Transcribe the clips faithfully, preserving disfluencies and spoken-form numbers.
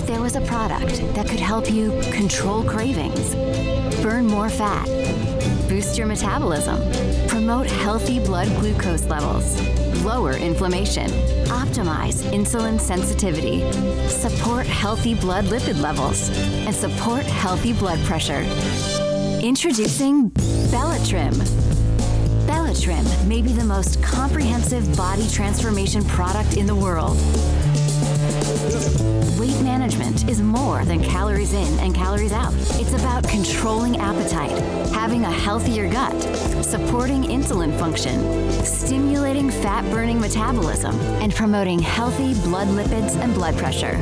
if there was a product that could help you control cravings, burn more fat, boost your metabolism, promote healthy blood glucose levels, lower inflammation, optimize insulin sensitivity, support healthy blood lipid levels, and support healthy blood pressure. Introducing Bellatrim. Bellatrim may be the most comprehensive body transformation product in the world. Weight management is more than calories in and calories out. It's about controlling appetite, having a healthier gut, supporting insulin function, stimulating fat-burning metabolism, and promoting healthy blood lipids and blood pressure.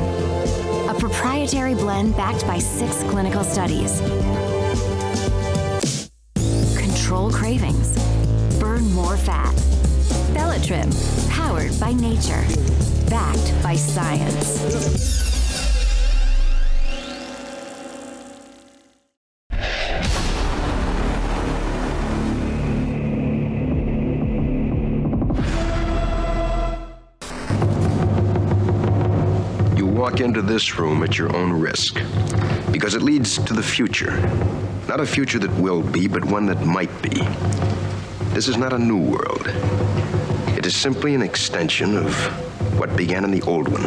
A proprietary blend backed by six clinical studies. Control cravings. Burn more fat. Bellatrim, powered by nature. Backed by science. You walk into this room at your own risk, because it leads to the future. Not a future that will be, but one that might be. This is not a new world. It is simply an extension of what began in the old one.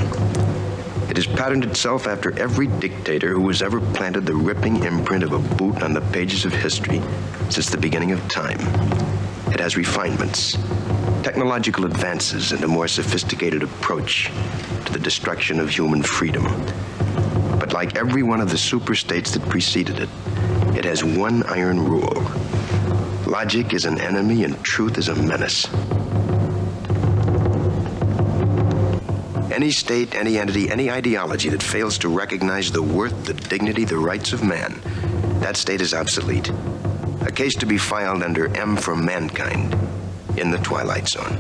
It has patterned itself after every dictator who has ever planted the ripping imprint of a boot on the pages of history since the beginning of time. It has refinements, technological advances, and a more sophisticated approach to the destruction of human freedom. But like every one of the superstates that preceded it, it has one iron rule. Logic is an enemy and truth is a menace. Any state, any entity, any ideology that fails to recognize the worth, the dignity, the rights of man, that state is obsolete. A case to be filed under M for Mankind in the Twilight Zone.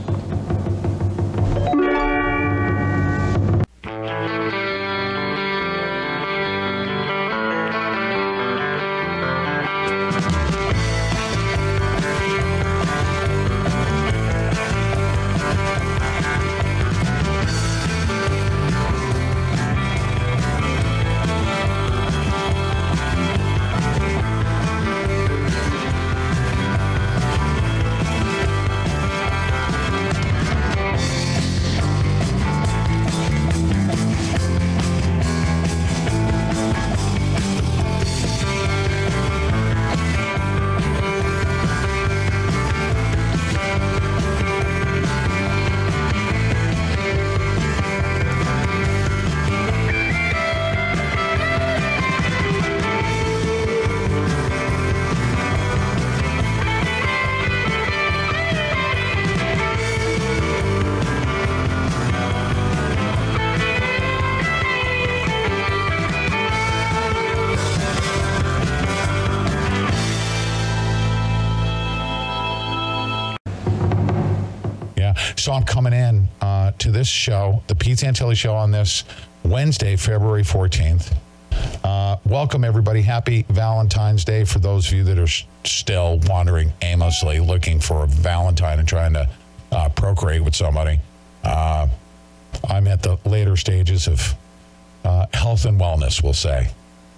So I'm coming in uh, to this show, the Pete Santilli Show, on this Wednesday, February fourteenth. Uh, welcome, everybody. Happy Valentine's Day for those of you that are s- still wandering aimlessly looking for a Valentine and trying to uh, procreate with somebody. Uh, I'm at the later stages of uh, health and wellness, we'll say.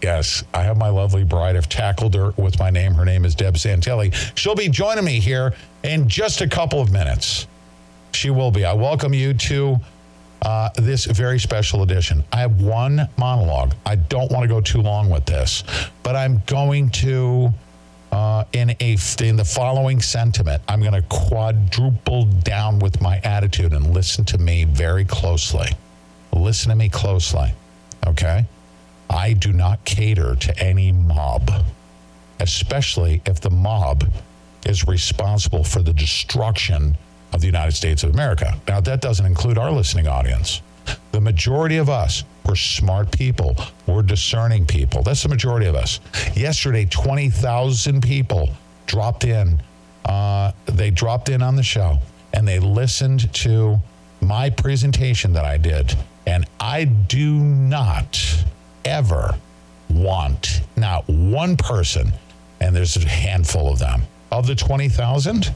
Yes, I have my lovely bride. I've tackled her with my name. Her name is Deb Santilli. She'll be joining me here in just a couple of minutes. She will be. I welcome you to uh, this very special edition. I have one monologue. I don't want to go too long with this, but I'm going to, uh, in, a, in the following sentiment, I'm going to quadruple down with my attitude and listen to me very closely. Listen to me closely, okay? I do not cater to any mob, especially if the mob is responsible for the destruction of the United States of America. Now, that doesn't include our listening audience. The majority of us, we're smart people. We're discerning people. That's the majority of us. Yesterday, twenty thousand people dropped in. Uh, they dropped in on the show, and they listened to my presentation that I did. And I do not ever want, not one person, and there's a handful of them, of the twenty thousand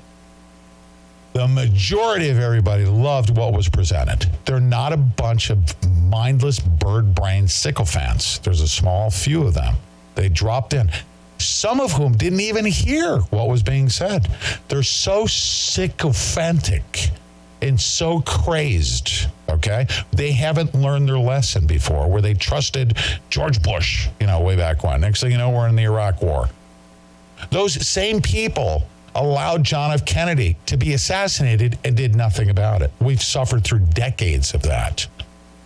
The majority of everybody loved what was presented. They're not a bunch of mindless bird brain sycophants. There's a small few of them. They dropped in, some of whom didn't even hear what was being said. They're so sycophantic and so crazed, okay? They haven't learned their lesson before, where they trusted George Bush, you know, way back when. Next thing you know, we're in the Iraq War. Those same people allowed John F. Kennedy to be assassinated and did nothing about it. We've suffered through decades of that.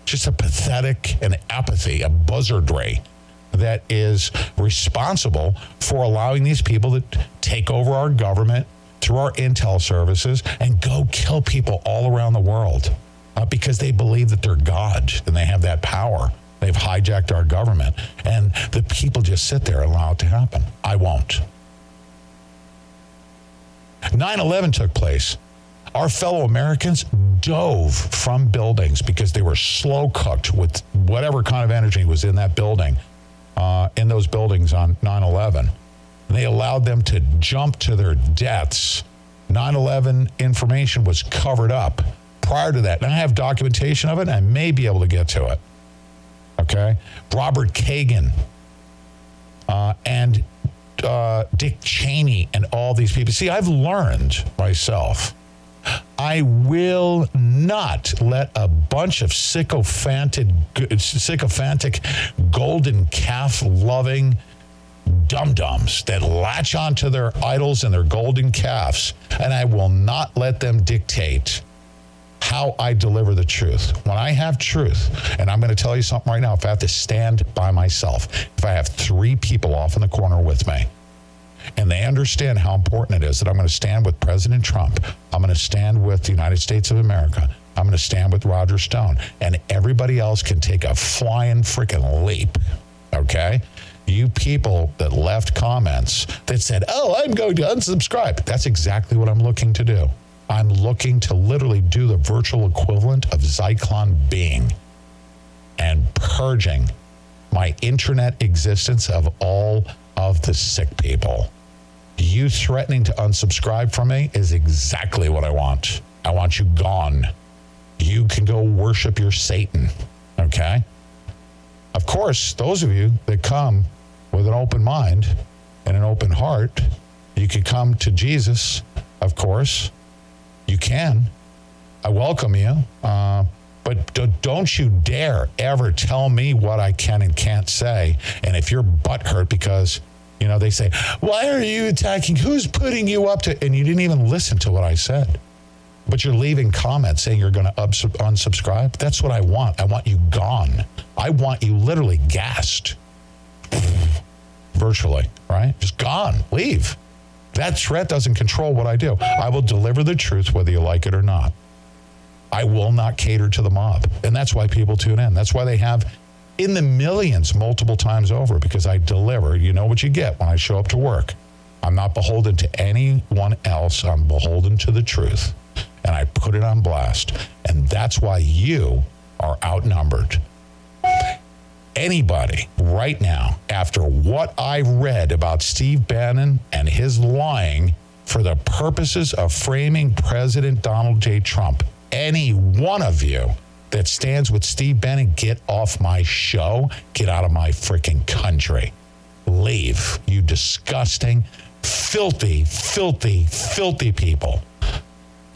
Just a pathetic and apathy, a buzzardry that is responsible for allowing these people to take over our government through our intel services and go kill people all around the world uh, because they believe that they're God and they have that power. They've hijacked our government, and the people just sit there and allow it to happen. I won't. nine eleven took place. Our fellow Americans dove from buildings because they were slow cooked with whatever kind of energy was in that building, uh, in those buildings on nine eleven. They allowed them to jump to their deaths. nine eleven information was covered up prior to that. And I have documentation of it, and I may be able to get to it. Okay? Robert Kagan uh, and Uh, Dick Cheney and all these people. See, I've learned myself. I will not let a bunch of sycophantic, sycophantic golden calf-loving dum-dums that latch onto their idols and their golden calves, and I will not let them dictate how I deliver the truth. When I have truth, and I'm going to tell you something right now, if I have to stand by myself, if I have three people off in the corner with me, and they understand how important it is that I'm going to stand with President Trump, I'm going to stand with the United States of America, I'm going to stand with Roger Stone, and everybody else can take a flying freaking leap, okay? You people that left comments that said, oh, I'm going to unsubscribe, that's exactly what I'm looking to do. I'm looking to literally do the virtual equivalent of Zyklon Bing and purging my internet existence of all of the sick people. You threatening to unsubscribe from me is exactly what I want. I want you gone. You can go worship your Satan, okay? Of course, those of you that come with an open mind and an open heart, you can come to Jesus, of course. You can. I welcome you. Uh, but d- don't you dare ever tell me what I can and can't say. And if you're butthurt because, you know, they say, why are you attacking? Who's putting you up to? And you didn't even listen to what I said. But you're leaving comments saying you're going to ups- unsubscribe. That's what I want. I want you gone. I want you literally gassed. Virtually, right? Just gone. Leave. That threat doesn't control what I do. I will deliver the truth whether you like it or not. I will not cater to the mob. And that's why people tune in. That's why they have in the millions multiple times over, because I deliver. You know what you get when I show up to work. I'm not beholden to anyone else. I'm beholden to the truth. And I put it on blast. And that's why you are outnumbered. Anybody right now, after what I read about Steve Bannon and his lying for the purposes of framing President Donald J. Trump, any one of you that stands with Steve Bannon, get off my show, get out of my freaking country. Leave, you disgusting, filthy, filthy, filthy people.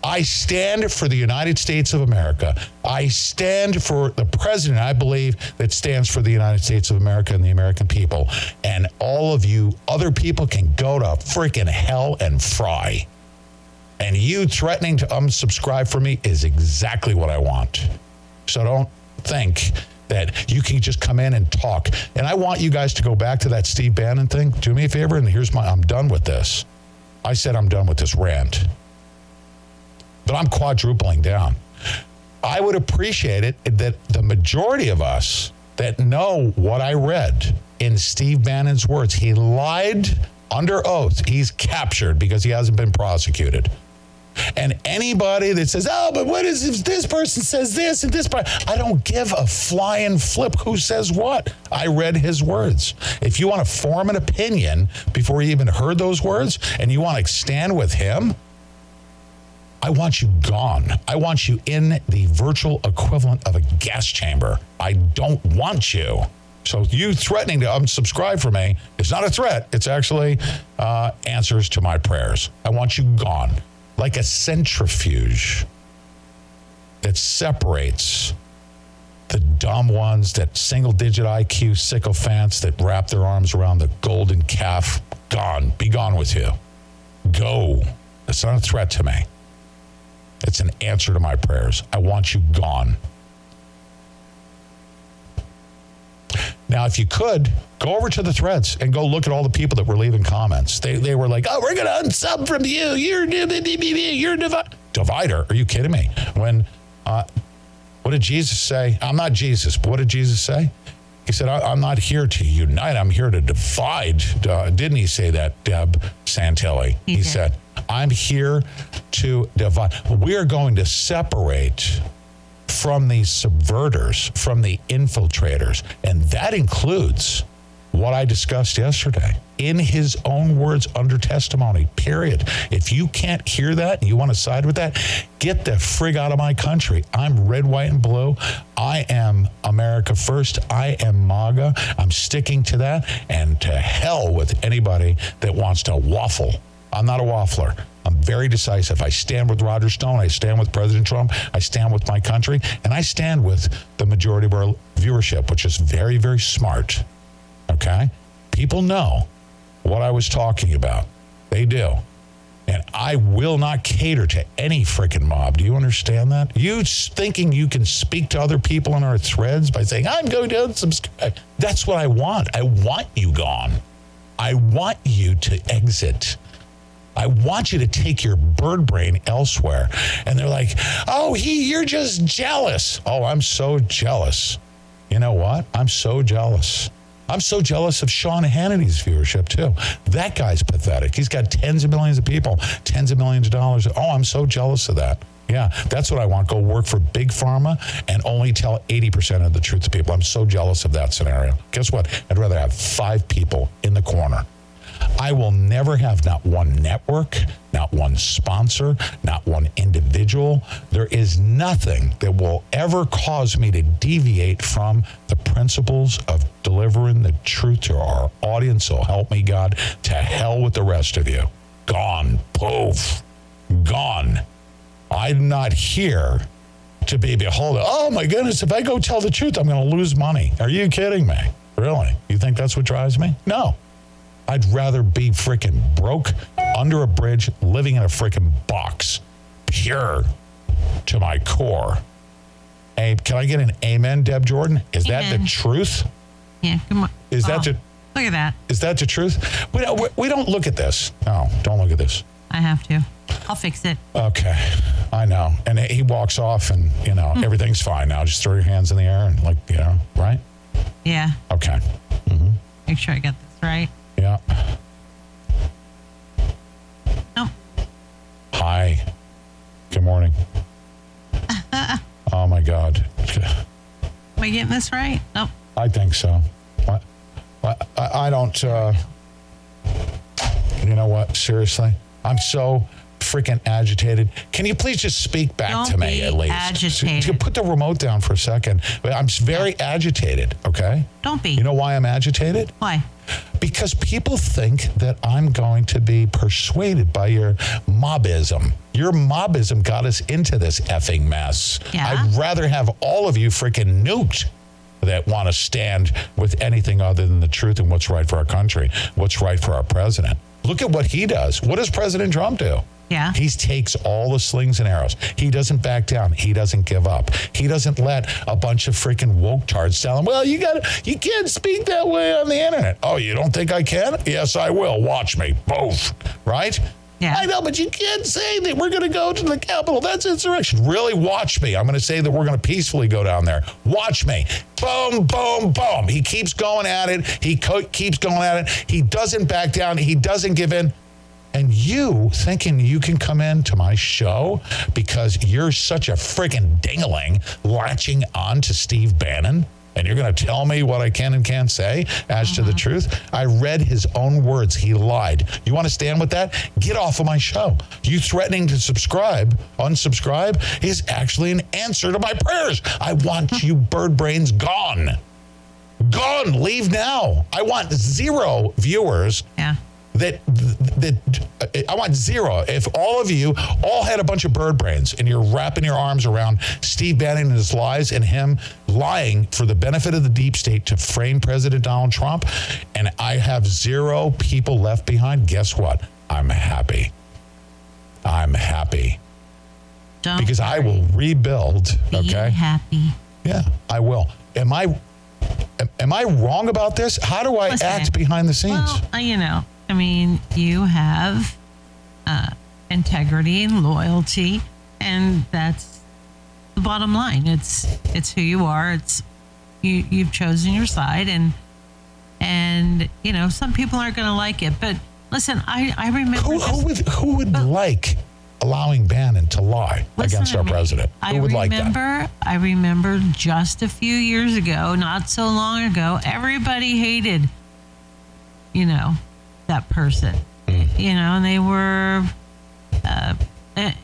I stand for the United States of America. I stand for the president, I believe, that stands for the United States of America and the American people. And all of you other people can go to freaking hell and fry. And you threatening to unsubscribe from me is exactly what I want. So don't think that you can just come in and talk. And I want you guys to go back to that Steve Bannon thing. Do me a favor, and here's my, I'm done with this. I said I'm done with this rant. But I'm quadrupling down. I would appreciate it that the majority of us that know what I read in Steve Bannon's words, he lied under oath. He's captured because he hasn't been prosecuted. And anybody that says, oh, but what is if this person says this and this person, I don't give a flying flip who says what. I read his words. If you want to form an opinion before you even heard those words and you want to stand with him, I want you gone. I want you in the virtual equivalent of a gas chamber. I don't want you. So you threatening to unsubscribe from me is not a threat. It's actually uh, answers to my prayers. I want you gone. Like a centrifuge that separates the dumb ones, that single-digit I Q sycophants that wrap their arms around the golden calf. Gone. Be gone with you. Go. That's not a threat to me. It's an answer to my prayers. I want you gone. Now, if you could, go over to the threads and go look at all the people that were leaving comments. They they were like, oh, we're going to unsub from you. You're you're a divi- divider. Are you kidding me? When, uh, what did Jesus say? I'm not Jesus, but what did Jesus say? He said, I, I'm not here to unite. I'm here to divide. Uh, didn't he say that, Deb Santilli? Mm-hmm. He said, I'm here to divide. We are going to separate from the subverters, from the infiltrators. And that includes what I discussed yesterday. In his own words, under testimony, period. If you can't hear that and you want to side with that, get the frig out of my country. I'm red, white, and blue. I am America first. I am MAGA. I'm sticking to that. And to hell with anybody that wants to waffle. I'm not a waffler. I'm very decisive. I stand with Roger Stone. I stand with President Trump. I stand with my country. And I stand with the majority of our viewership, which is very, very smart. Okay? People know what I was talking about. They do. And I will not cater to any freaking mob. Do you understand that? You thinking you can speak to other people on our threads by saying, I'm going to unsubscribe. That's what I want. I want you gone. I want you to exit. I want you to take your bird brain elsewhere. And they're like, oh, he, you're just jealous. Oh, I'm so jealous. You know what? I'm so jealous. I'm so jealous of Sean Hannity's viewership, too. That guy's pathetic. He's got tens of millions of people, tens of millions of dollars. Oh, I'm so jealous of that. Yeah, that's what I want. Go work for Big Pharma and only tell eighty percent of the truth to people. I'm so jealous of that scenario. Guess what? I'd rather have five people in the corner. I will never have not one network, not one sponsor, not one individual. There is nothing that will ever cause me to deviate from the principles of delivering the truth to our audience. So help me God, to hell with the rest of you. Gone. Poof. Gone. I'm not here to be beholden. Oh, my goodness, if I go tell the truth, I'm going to lose money. Are you kidding me? Really? You think that's what drives me? No. I'd rather be freaking broke, under a bridge, living in a freaking box, pure to my core. Hey, can I get an amen, Deb Jordan? Is amen. That the truth? Yeah, come on. Is wow. that the look at that? Is that the truth? We don't. We, we don't look at this. No, don't look at this. I have to. I'll fix it. Okay, I know. And he walks off, and you know mm. everything's fine now. Just throw your hands in the air and like you know, right? Yeah. Okay. Mm-hmm. Make sure I get this right. Yeah. No. Hi. Good morning. Oh, my God. Am I getting this right? Nope. I think so. I, I, I don't, uh, you know what? Seriously? I'm so freaking agitated. Can you please just speak back don't to me at least? Agitated. So, put the remote down for a second. I'm very yeah. agitated, okay? Don't be. You know why I'm agitated? Why? Because people think that I'm going to be persuaded by your mobism. Your mobism got us into this effing mess. Yeah. I'd rather have all of you freaking nuked that want to stand with anything other than the truth and what's right for our country, what's right for our president. Look at what he does. What does President Trump do? Yeah. He takes all the slings and arrows. He doesn't back down. He doesn't give up. He doesn't let a bunch of freaking woke tards tell him, well, you gotta, you can't speak that way on the internet. Oh, you don't think I can? Yes, I will. Watch me. Both. Right? Yeah. I know, but you can't say that we're going to go to the Capitol. That's insurrection. Really, watch me. I'm going to say that we're going to peacefully go down there. Watch me. Boom, boom, boom. He keeps going at it. He co- keeps going at it. He doesn't back down. He doesn't give in. And you thinking you can come into my show because you're such a freaking ding-a-ling latching on to Steve Bannon? and you're going to tell me what I can and can't say as mm-hmm. to the truth? I read his own words. He lied. You want to stand with that? Get off of my show. You threatening to subscribe, unsubscribe, is actually an answer to my prayers. I want you bird brains gone. Gone. Leave now. I want zero viewers. Yeah. That that I want zero. If all of you all had a bunch of bird brains and you're wrapping your arms around Steve Bannon and his lies and him lying for the benefit of the deep state to frame President Donald Trump, and I have zero people left behind, guess what? I'm happy. I'm happy. Don't because worry. I will rebuild. Be okay. Happy. Yeah, I will. Am I am I wrong about this? How do I Listen, act behind the scenes? Well, you know. I mean, you have uh, integrity and loyalty, and that's the bottom line. It's it's who you are. It's you. You've chosen your side, and and you know some people aren't going to like it. But listen, I I remember who, this, who would who would but, like allowing Bannon to lie against our me. president. Who I would remember, like that? I remember just a few years ago, not so long ago, everybody hated. You know. That person, mm. you know, and they were, uh,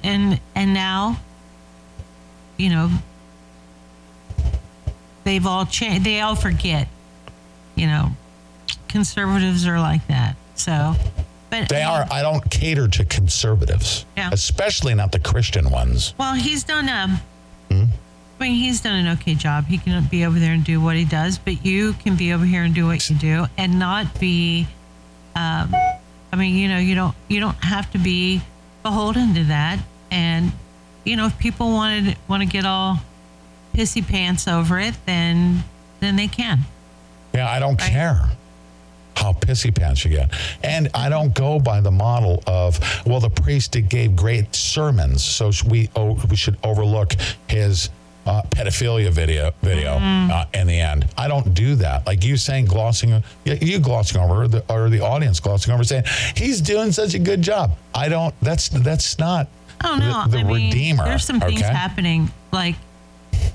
and and now, you know, they've all changed. They all forget, you know, conservatives are like that. So, but they I mean, are. I don't cater to conservatives, yeah. especially not the Christian ones. Well, he's done a. Mm? I mean, he's done an okay job. He can be over there and do what he does, but you can be over here and do what you do, and not be. Um, I mean, you know, you don't you don't have to be beholden to that. And, you know, if people wanted want to get all pissy pants over it, then then they can. Yeah, I don't right? care how pissy pants you get. And I don't go by the model of, well, the priest gave great sermons, so we oh, we should overlook his uh, pedophilia video video mm. uh, in the end. I don't do that. Like you saying glossing, you glossing over, or the, or the audience glossing over saying, he's doing such a good job. I don't, that's, that's not oh, no. the, the I mean, redeemer. There's some things okay? happening. Like,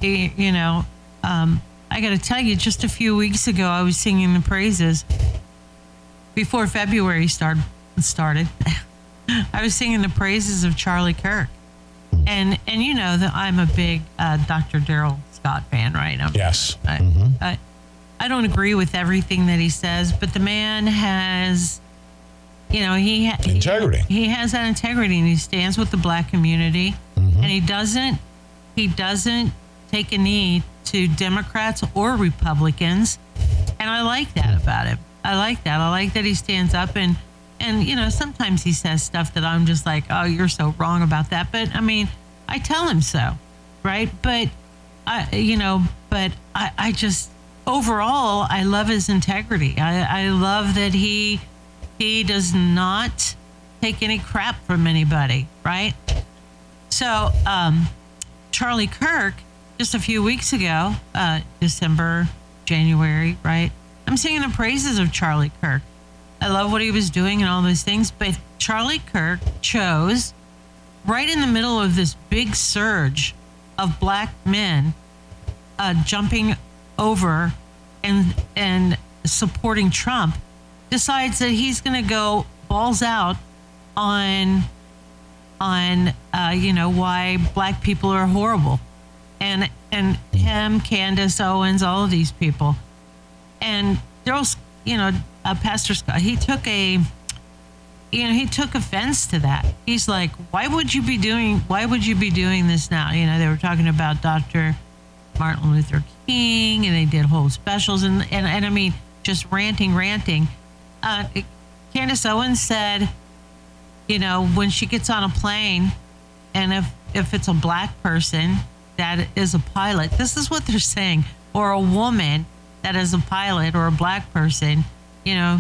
you know, um, I got to tell you, just a few weeks ago, I was singing the praises before February started, started. I was singing the praises of Charlie Kirk. And and you know that I'm a big uh, Doctor Darryl Scott fan, right? I'm, yes. I, mm-hmm. I, I don't agree with everything that he says, but the man has, you know, he ha- integrity. He, he has that integrity, and he stands with the black community, mm-hmm. and he doesn't he doesn't take a knee to Democrats or Republicans, and I like that about him. I like that. I like that he stands up and. And, you know, sometimes he says stuff that I'm just like, oh, you're so wrong about that. But, I mean, I tell him so, right? But, I, you know, but I, I just, overall, I love his integrity. I, I love that he he does not take any crap from anybody, right? So, um, Charlie Kirk, just a few weeks ago, uh, December, January, right? I'm singing the praises of Charlie Kirk. I love what he was doing and all those things. But Charlie Kirk chose, right in the middle of this big surge of black men uh, jumping over and and supporting Trump, decides that he's going to go balls out on, on uh, you know, why black people are horrible. And, and him, Candace Owens, all of these people. And Daryl's, you know... Uh, Pastor Scott, he took a, you know, he took offense to that. He's like, why would you be doing, why would you be doing this now? You know, they were talking about Doctor Martin Luther King, and they did whole specials, and and, and I mean, just ranting, ranting. Uh, Candace Owens said, you know, when she gets on a plane, and if if it's a black person that is a pilot, this is what they're saying, or a woman that is a pilot, or a black person. You know,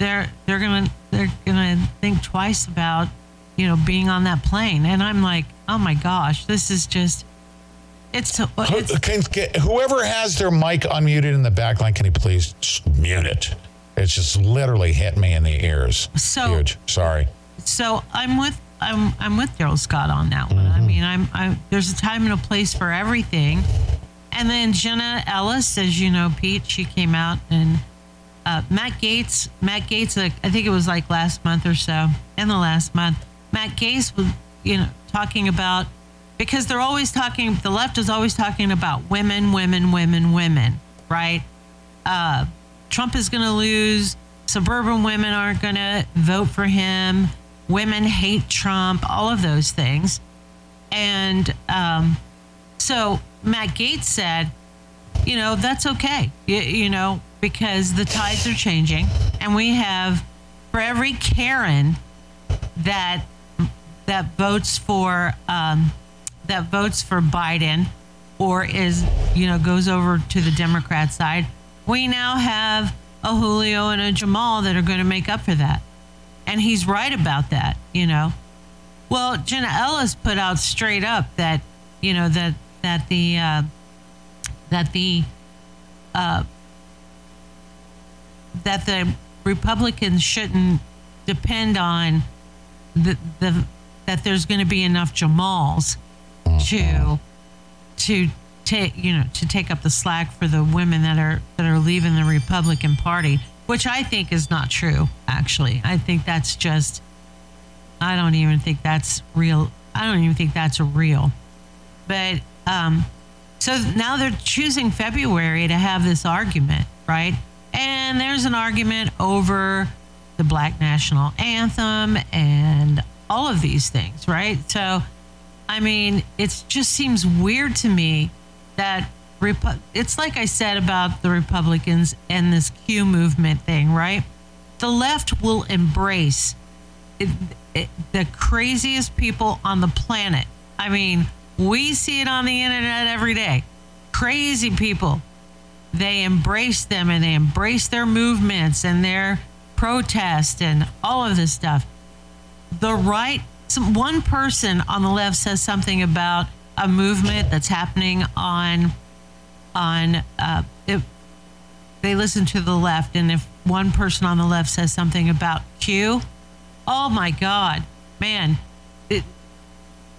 they're they're gonna they're gonna think twice about, you know, being on that plane. And I'm like, oh my gosh, this is just it's. it's Who, can, can, whoever has their mic unmuted in the back line, can you please mute it? It's just literally hit me in the ears. So huge. Sorry. So I'm with I'm I'm with Darryl Scott on that one. Mm-hmm. I mean, I'm I there's a time and a place for everything, And then Jenna Ellis, as you know, Pete, she came out and uh, Matt Gaetz, Matt Gaetz, uh, I think it was like last month or so, in the last month, Matt Gaetz was, you know, talking about, because they're always talking, the left is always talking about women, women, women, women, right? Uh, Trump is going to lose. Suburban women aren't going to vote for him. Women hate Trump, all of those things. And um, so Matt Gaetz said, you know, that's okay, you, you know, because the tides are changing. And we have, for every Karen that that votes for um, that votes for Biden or is, you know, goes over to the Democrat side, we now have a Julio and a Jamal that are going to make up for that. And he's right about that, you know. Well, Jenna Ellis put out straight up that, you know, that that the uh, that the uh, that the Republicans shouldn't depend on the the that there's going to be enough Jamals to to take you know to take up the slack for the women that are that are leaving the Republican Party, which I think is not true. Actually, I think that's just I don't even think that's real. I don't even think that's real. But um, so now they're choosing February to have this argument, right? And there's an argument over the Black National Anthem and all of these things, right? So, I mean, it just seems weird to me that Repu- it's like I said about the Republicans and this Q movement thing, right? The left will embrace it, it, the craziest people on the planet. I mean, we see it on the internet every day. Crazy people. They embrace them and they embrace their movements and their protests and all of this stuff. The right, some, one person on the left says something about a movement that's happening on, on uh, it, they listen to the left. And if one person on the left says something about Q, oh my God, man, it,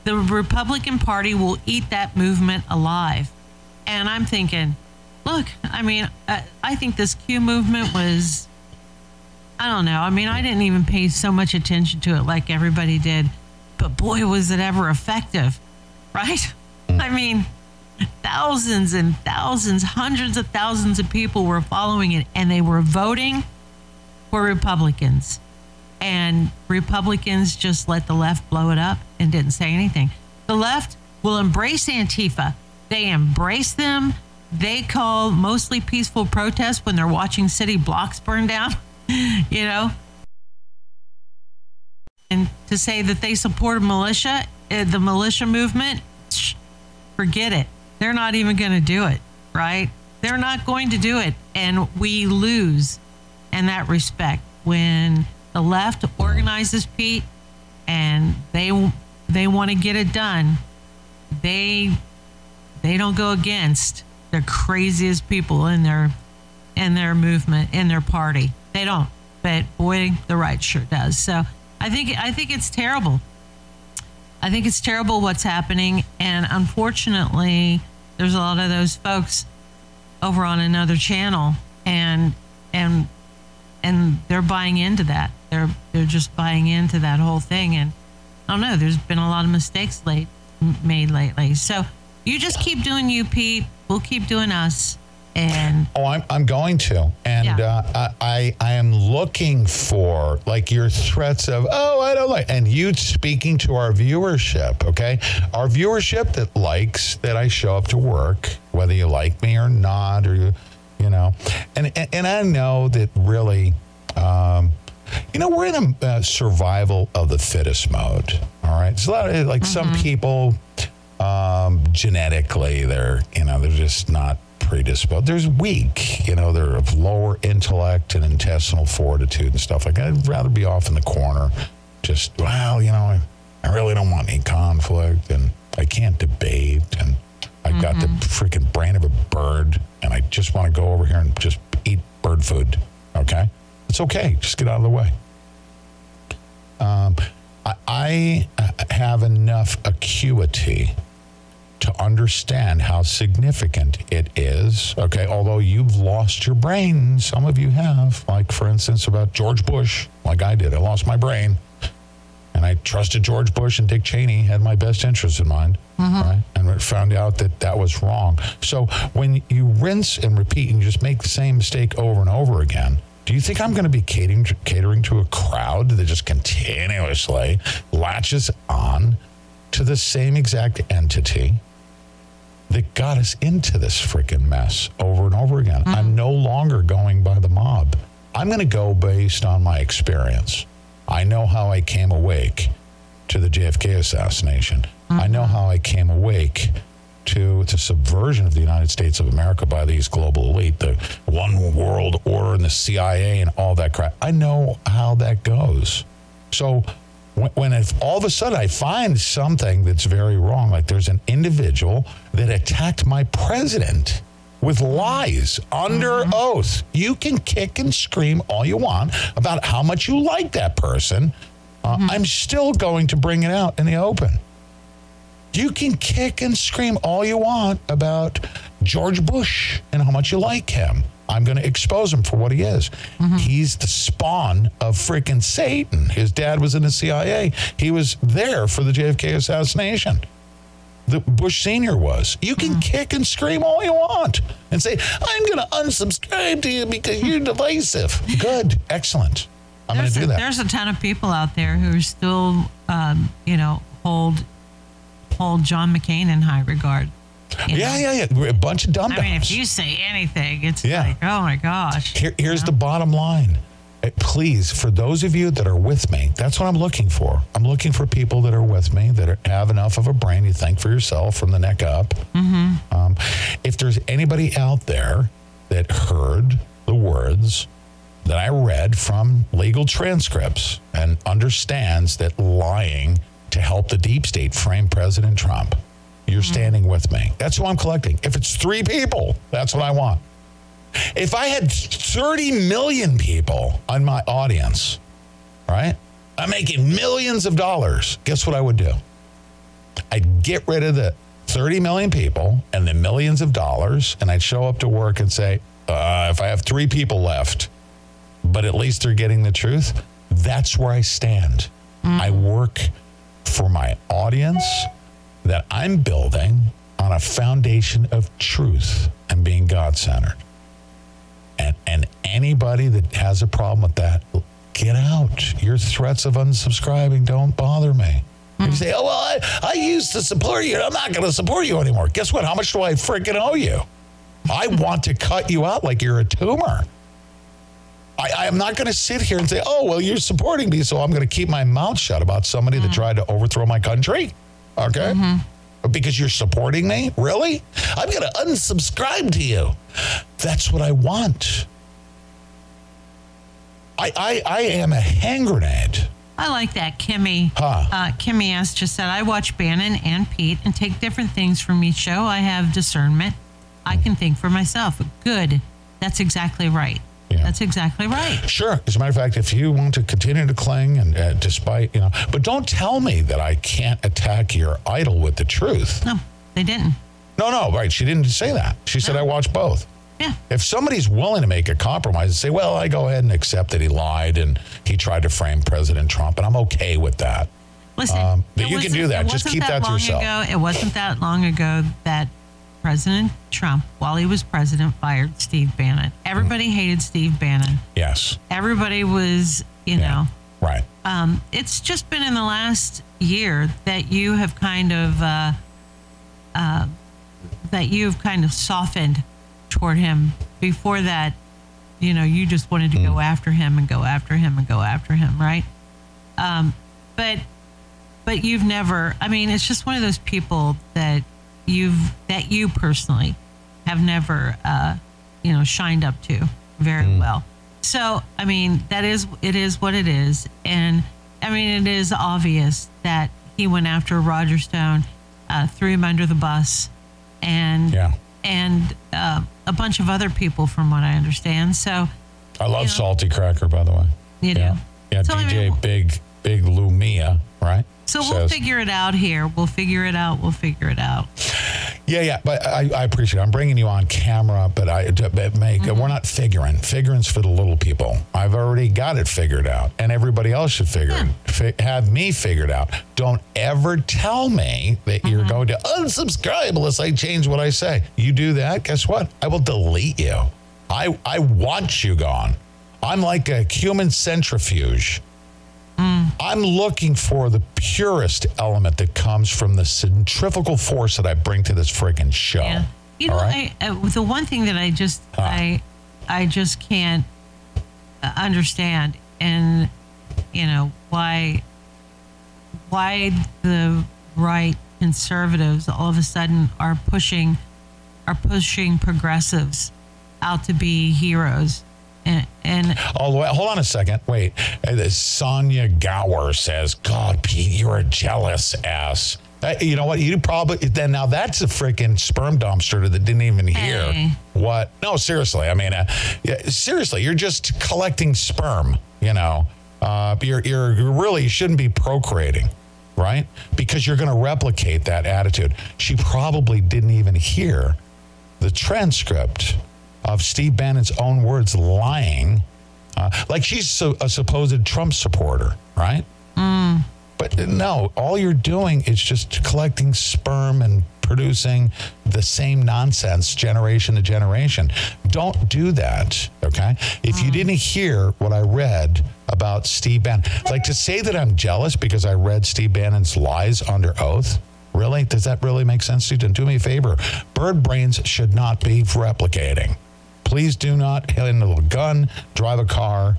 the Republican Party will eat that movement alive. And I'm thinking, look, I mean, I, I think this Q movement was, I don't know. I mean, I didn't even pay so much attention to it like everybody did. But boy, was it ever effective, right? I mean, thousands and thousands, hundreds of thousands of people were following it, and they were voting for Republicans. And Republicans just let the left blow it up and didn't say anything. The left will embrace Antifa. They embrace them. They call mostly peaceful protests when they're watching city blocks burn down, you know. And to say that they support militia, the militia movement, forget it. They're not even going to do it, right? They're not going to do it. And we lose in that respect when the left organizes, Pete, and they they want to get it done. They they don't go against the craziest people in their in their movement, in their party. They don't. But boy, the right sure does. So I think I think it's terrible. I think it's terrible what's happening, and unfortunately, there's a lot of those folks over on another channel, and and. And they're buying into that. They're they're just buying into that whole thing. And I don't know. There's been a lot of mistakes late made lately. So you just keep doing you, Pete. We'll keep doing us. And oh, I'm I'm going to. And yeah. uh, I I am looking for like your threats of oh I don't like and you speaking to our viewership. Okay, our viewership that likes that I show up to work, whether you like me or not, or you. You know, and, and and I know that really, um, you know, we're in a uh, survival of the fittest mode. All right. It's a lot of, like mm-hmm. some people um, genetically they're, you know, they're just not predisposed. They're weak. You know, they're of lower intellect and intestinal fortitude and stuff like that. I'd rather be off in the corner. Just, well, you know, I, I really don't want any conflict and I can't debate and. I mm-hmm. got the freaking brain of a bird, and I just want to go over here and just eat bird food, okay? It's okay. Just get out of the way. Um, I, I have enough acuity to understand how significant it is, okay? Although you've lost your brain, some of you have, like, for instance, about George Bush, like I did. I lost my brain, and I trusted George Bush and Dick Cheney had my best interests in mind, mm-hmm. right? And found out that that was wrong. So when you rinse and repeat and you just make the same mistake over and over again, do you think I'm going to be catering to, catering to a crowd that just continuously latches on to the same exact entity that got us into this freaking mess over and over again? Mm-hmm. I'm no longer going by the mob. I'm going to go based on my experience. I know how I came awake to the J F K assassination. Mm-hmm. I know how I came awake to the subversion of the United States of America by these global elite, the one world order and the C I A and all that crap. I know how that goes. So when if all of a sudden I find something that's very wrong, like there's an individual that attacked my president with lies under mm-hmm. oath, you can kick and scream all you want about how much you like that person. Uh, mm-hmm. I'm still going to bring it out in the open. You can kick and scream all you want about George Bush and how much you like him. I'm going to expose him for what he is. Mm-hmm. He's the spawn of freaking Satan. His dad was in the C I A. He was there for the J F K assassination. The Bush Senior was. You can mm-hmm. kick and scream all you want and say, I'm going to unsubscribe to you because you're divisive. Good. Excellent. I'm going to do that. There's a ton of people out there who are still, um, you know, hold hold John McCain in high regard. You yeah, know? yeah, yeah. A bunch of dum-dums. I mean, if you say anything, it's yeah. like, oh, my gosh. Here, here's you know? the bottom line. Please, for those of you that are with me, that's what I'm looking for. I'm looking for people that are with me, that are, have enough of a brain to think for yourself from the neck up. Mm-hmm. Um, if there's anybody out there that heard the words that I read from legal transcripts and understands that lying to help the deep state frame President Trump, you're mm-hmm. standing with me. That's who I'm collecting. If it's three people, that's what I want. If I had thirty million people on my audience, right? I'm making millions of dollars. Guess what I would do? I'd get rid of the thirty million people and the millions of dollars, and I'd show up to work and say, uh, if I have three people left, but at least they're getting the truth, that's where I stand. Mm. I work for my audience that I'm building on a foundation of truth and being God-centered. And and anybody that has a problem with that, get out. Your threats of unsubscribing don't bother me. Mm. If you say, oh, well, I, I used to support you. I'm not going to support you anymore. Guess what? How much do I freaking owe you? I want to cut you out like you're a tumor. I, I am not going to sit here and say, oh, well, you're supporting me, so I'm going to keep my mouth shut about somebody mm. that tried to overthrow my country. Okay? Mm-hmm. Because you're supporting me? Really? I'm going to unsubscribe to you. That's what I want. I I, I am a hand grenade. I like that, Kimmy. Huh. Uh, Kimmy S. just said, I watch Bannon and Pete and take different things from each show. I have discernment. I can think for myself. Good. That's exactly right. Yeah. That's exactly right. Sure. As a matter of fact, if you want to continue to cling and uh, despite, you know, but don't tell me that I can't attack your idol with the truth. No, they didn't. No, no. Right. She didn't say that. She no. said, I watch both. Yeah. If somebody's willing to make a compromise and say, well, I go ahead and accept that he lied and he tried to frame President Trump, and I'm okay with that. Listen, um, but you can do that. Just keep that, that to yourself. Ago, it wasn't that long ago that President Trump, while he was president, fired Steve Bannon. Everybody hated Steve Bannon. Yes. Everybody was, you yeah. know. Right. Um, it's just been in the last year that you have kind of, uh, uh, that you've kind of softened toward him. Before that, you know, you just wanted to mm. go after him and go after him and go after him, right? Um, but, but you've never, I mean, it's just one of those people that, You've that you personally have never, uh, you know, shined up to very mm. well. So, I mean, that is it is what it is. And I mean, it is obvious that he went after Roger Stone, uh, threw him under the bus and yeah. and uh, a bunch of other people, from what I understand. So I love you know, Salty Cracker, by the way. You yeah. know. Yeah. So D J I mean, Big Big Lumia. right? So we'll says. figure it out here. We'll figure it out. We'll figure it out. Yeah, yeah. But I, I appreciate it. I'm bringing you on camera, but I but make mm-hmm. we're not figuring. Figuring's for the little people. I've already got it figured out, and everybody else should figure yeah. it, fi- have me figured out. Don't ever tell me that mm-hmm. you're going to unsubscribe unless I change what I say. You do that, guess what? I will delete you. I I want you gone. I'm like a human centrifuge. Mm. I'm looking for the purest element that comes from the centrifugal force that I bring to this friggin' show. Yeah. You All know, right? I, uh, the one thing that I just huh. I I just can't understand, and you know why why the right conservatives all of a sudden are pushing are pushing progressives out to be heroes. And, and all the way, hold on a second. Wait, Sonia Gower says, "God, Pete, you're a jealous ass." Uh, you know what? You probably then now that's a freaking sperm dumpster that didn't even hear hey. what. No, seriously. I mean, uh, yeah, seriously, you're just collecting sperm. You know, uh, you're you're you really shouldn't be procreating, right? Because you're going to replicate that attitude. She probably didn't even hear the transcript of Steve Bannon's own words lying, uh, like she's so, a supposed Trump supporter, right? Mm. But no, all you're doing is just collecting sperm and producing the same nonsense generation to generation. Don't do that, okay? If mm. you didn't hear what I read about Steve Bannon, like to say that I'm jealous because I read Steve Bannon's lies under oath, really? Does that really make sense to you? Do me a favor. Bird brains should not be replicating. Please do not hit a little gun, drive a car,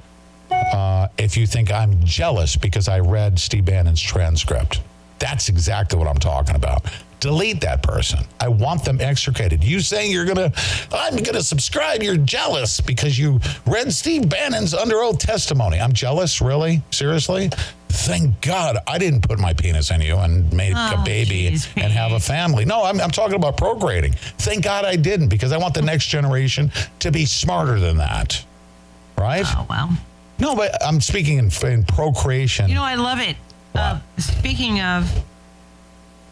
uh, if you think I'm jealous because I read Steve Bannon's transcript. That's exactly what I'm talking about. Delete that person. I want them extricated. You saying you're going to, I'm going to subscribe, you're jealous because you read Steve Bannon's under oath testimony. I'm jealous, really? Seriously? Thank God I didn't put my penis in you and make oh, a baby geez. and have a family. No, I'm, I'm talking about procreating. Thank God I didn't, because I want the next generation to be smarter than that. Right? Oh, wow. No, but I'm speaking in, in procreation. You know, I love it. Wow. Uh, speaking of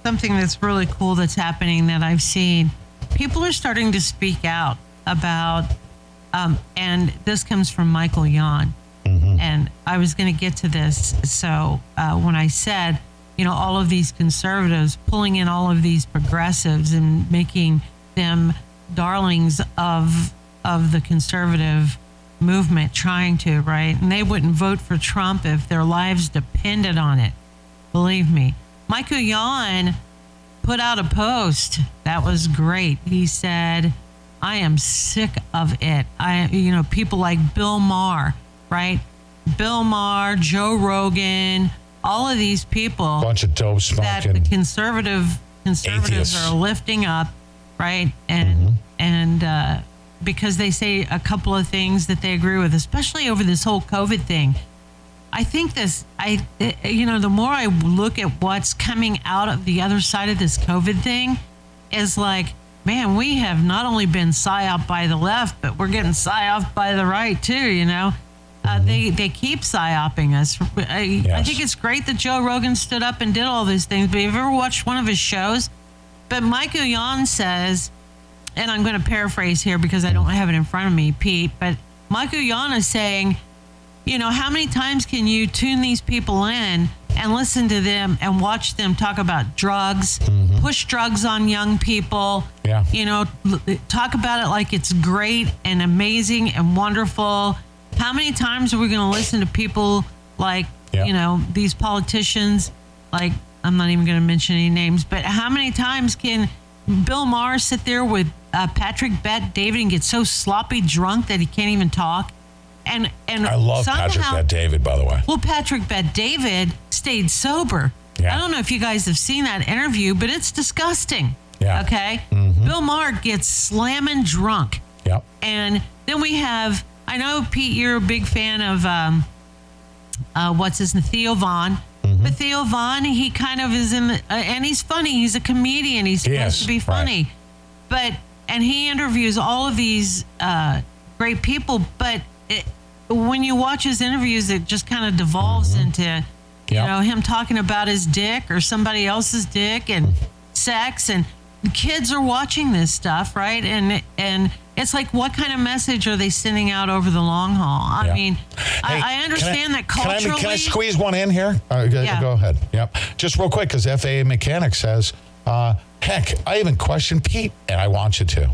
something that's really cool that's happening that I've seen, people are starting to speak out about, um, and this comes from Michael Yon. Mm-hmm. And I was going to get to this. So uh, when I said, you know, all of these conservatives pulling in all of these progressives and making them darlings of of the conservative movement, trying to, right? And they wouldn't vote for Trump if their lives depended on it. Believe me. Michael Yon put out a post that was great. He said, I am sick of it. I, you know, people like Bill Maher. Right? Bill Maher, Joe Rogan, all of these people bunch of dope that the conservative conservatives atheists. are lifting up, right? And mm-hmm. and uh, because they say a couple of things that they agree with, especially over this whole COVID thing. I think this, I you know, the more I look at what's coming out of the other side of this COVID thing, is like, man, we have not only been psyoped by the left, but we're getting psyoped by the right too, you know. Uh, they, they keep psyoping us. I, yes. I think it's great that Joe Rogan stood up and did all these things, but have you ever watched one of his shows? But Michael Yon says, and I'm going to paraphrase here because I don't have it in front of me, Pete, but Michael Yon is saying, you know, how many times can you tune these people in and listen to them and watch them talk about drugs, mm-hmm. push drugs on young people, yeah. you know, talk about it like it's great and amazing and wonderful. How many times are we going to listen to people like, yep. you know, these politicians? Like, I'm not even going to mention any names, but how many times can Bill Maher sit there with uh, Patrick Bet-David and get so sloppy drunk that he can't even talk? And and I love somehow, Patrick Bet-David, by the way. Well, Patrick Bet-David stayed sober. Yeah. I don't know if you guys have seen that interview, but it's disgusting. Yeah. Okay? Mm-hmm. Bill Maher gets slamming drunk. Yep. And then we have... I know, Pete, you're a big fan of, um, uh, what's his name, Theo Von. Mm-hmm. But Theo Von, he kind of is in, the, uh, and he's funny. He's a comedian. He's supposed yes, to be funny. Right. But, and he interviews all of these uh, great people. But it, when you watch his interviews, it just kind of devolves mm-hmm. into, you Yep. You know, him talking about his dick or somebody else's dick and sex, and kids are watching this stuff, right? And and it's like, what kind of message are they sending out over the long haul? I yeah. mean, hey, I, I understand I, that culturally. Can I, can I squeeze one in here? Uh, yeah. Go ahead. Yep. Just real quick, because F A A Mechanic says, uh, heck, I even question Pete, and I want you to.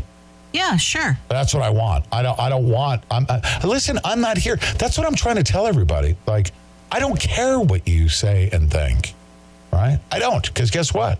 Yeah, sure. That's what I want. I don't. I don't want. I'm, I, listen, I'm not here. That's what I'm trying to tell everybody. Like, I don't care what you say and think, right? I don't, because guess what?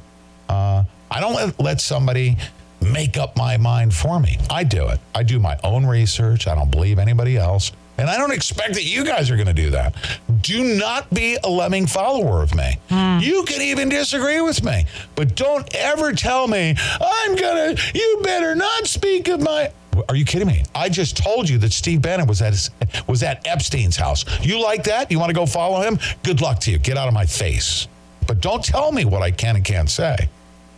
Uh, I don't let, let somebody make up my mind for me. I do it. I do my own research. I don't believe anybody else. And I don't expect that you guys are going to do that. Do not be a lemming follower of me. Mm. You can even disagree with me. But don't ever tell me, I'm going to, you better not speak of my... Are you kidding me? I just told you that Steve Bannon was at his, was at Epstein's house. You like that? You want to go follow him? Good luck to you. Get out of my face. But don't tell me what I can and can't say.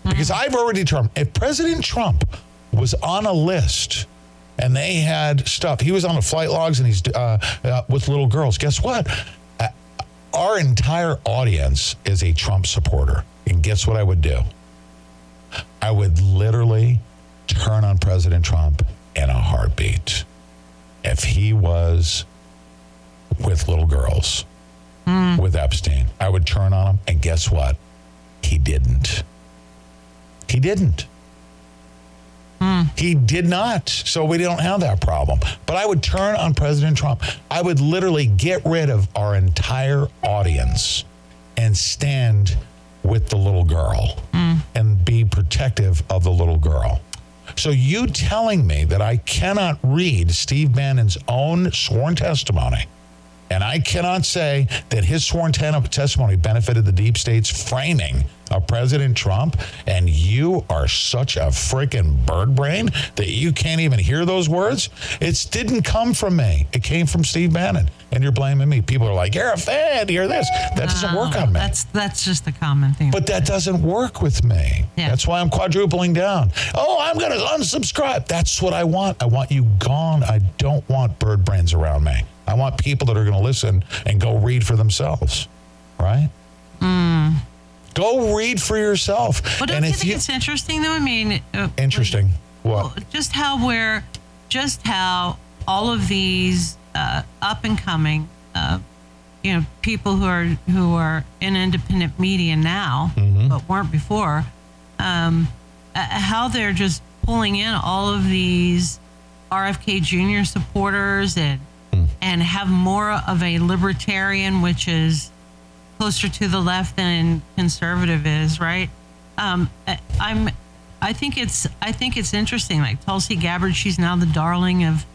Because I've already determined, if President Trump was on a list and they had stuff, he was on the flight logs and he's uh, uh, with little girls, guess what? Uh, our entire audience is a Trump supporter. And guess what I would do? I would literally turn on President Trump in a heartbeat if he was with little girls, mm. with Epstein. I would turn on him, and guess what? He didn't. He didn't. Mm. He did not. So we don't have that problem. But I would turn on President Trump. I would literally get rid of our entire audience and stand with the little girl mm. and be protective of the little girl. So you telling me that I cannot read Steve Bannon's own sworn testimony, and I cannot say that his sworn testimony benefited the deep state's framing of President Trump, and you are such a freaking bird brain that you can't even hear those words? It didn't come from me. It came from Steve Bannon, and you're blaming me. People are like, you're a fan, you're this. That doesn't work on me. That's that's just the common thing. But that doesn't work with me. Yeah. That's why I'm quadrupling down. Oh, I'm going to unsubscribe. That's what I want. I want you gone. I don't want bird brains around me. I want people that are going to listen and go read for themselves, right? Mm. Go read for yourself. Well, don't and you if think you, it's interesting, though? I mean... Uh, interesting. What? Well, just how we're... Just how all of these uh, up-and-coming, uh, you know, people who are who are in independent media now, mm-hmm. but weren't before, um, uh, how they're just pulling in all of these R F K Junior supporters and and have more of a libertarian, which is closer to the left than conservative is, right? Um, I'm, I think it's, I think it's interesting. Like Tulsi Gabbard, she's now the darling of,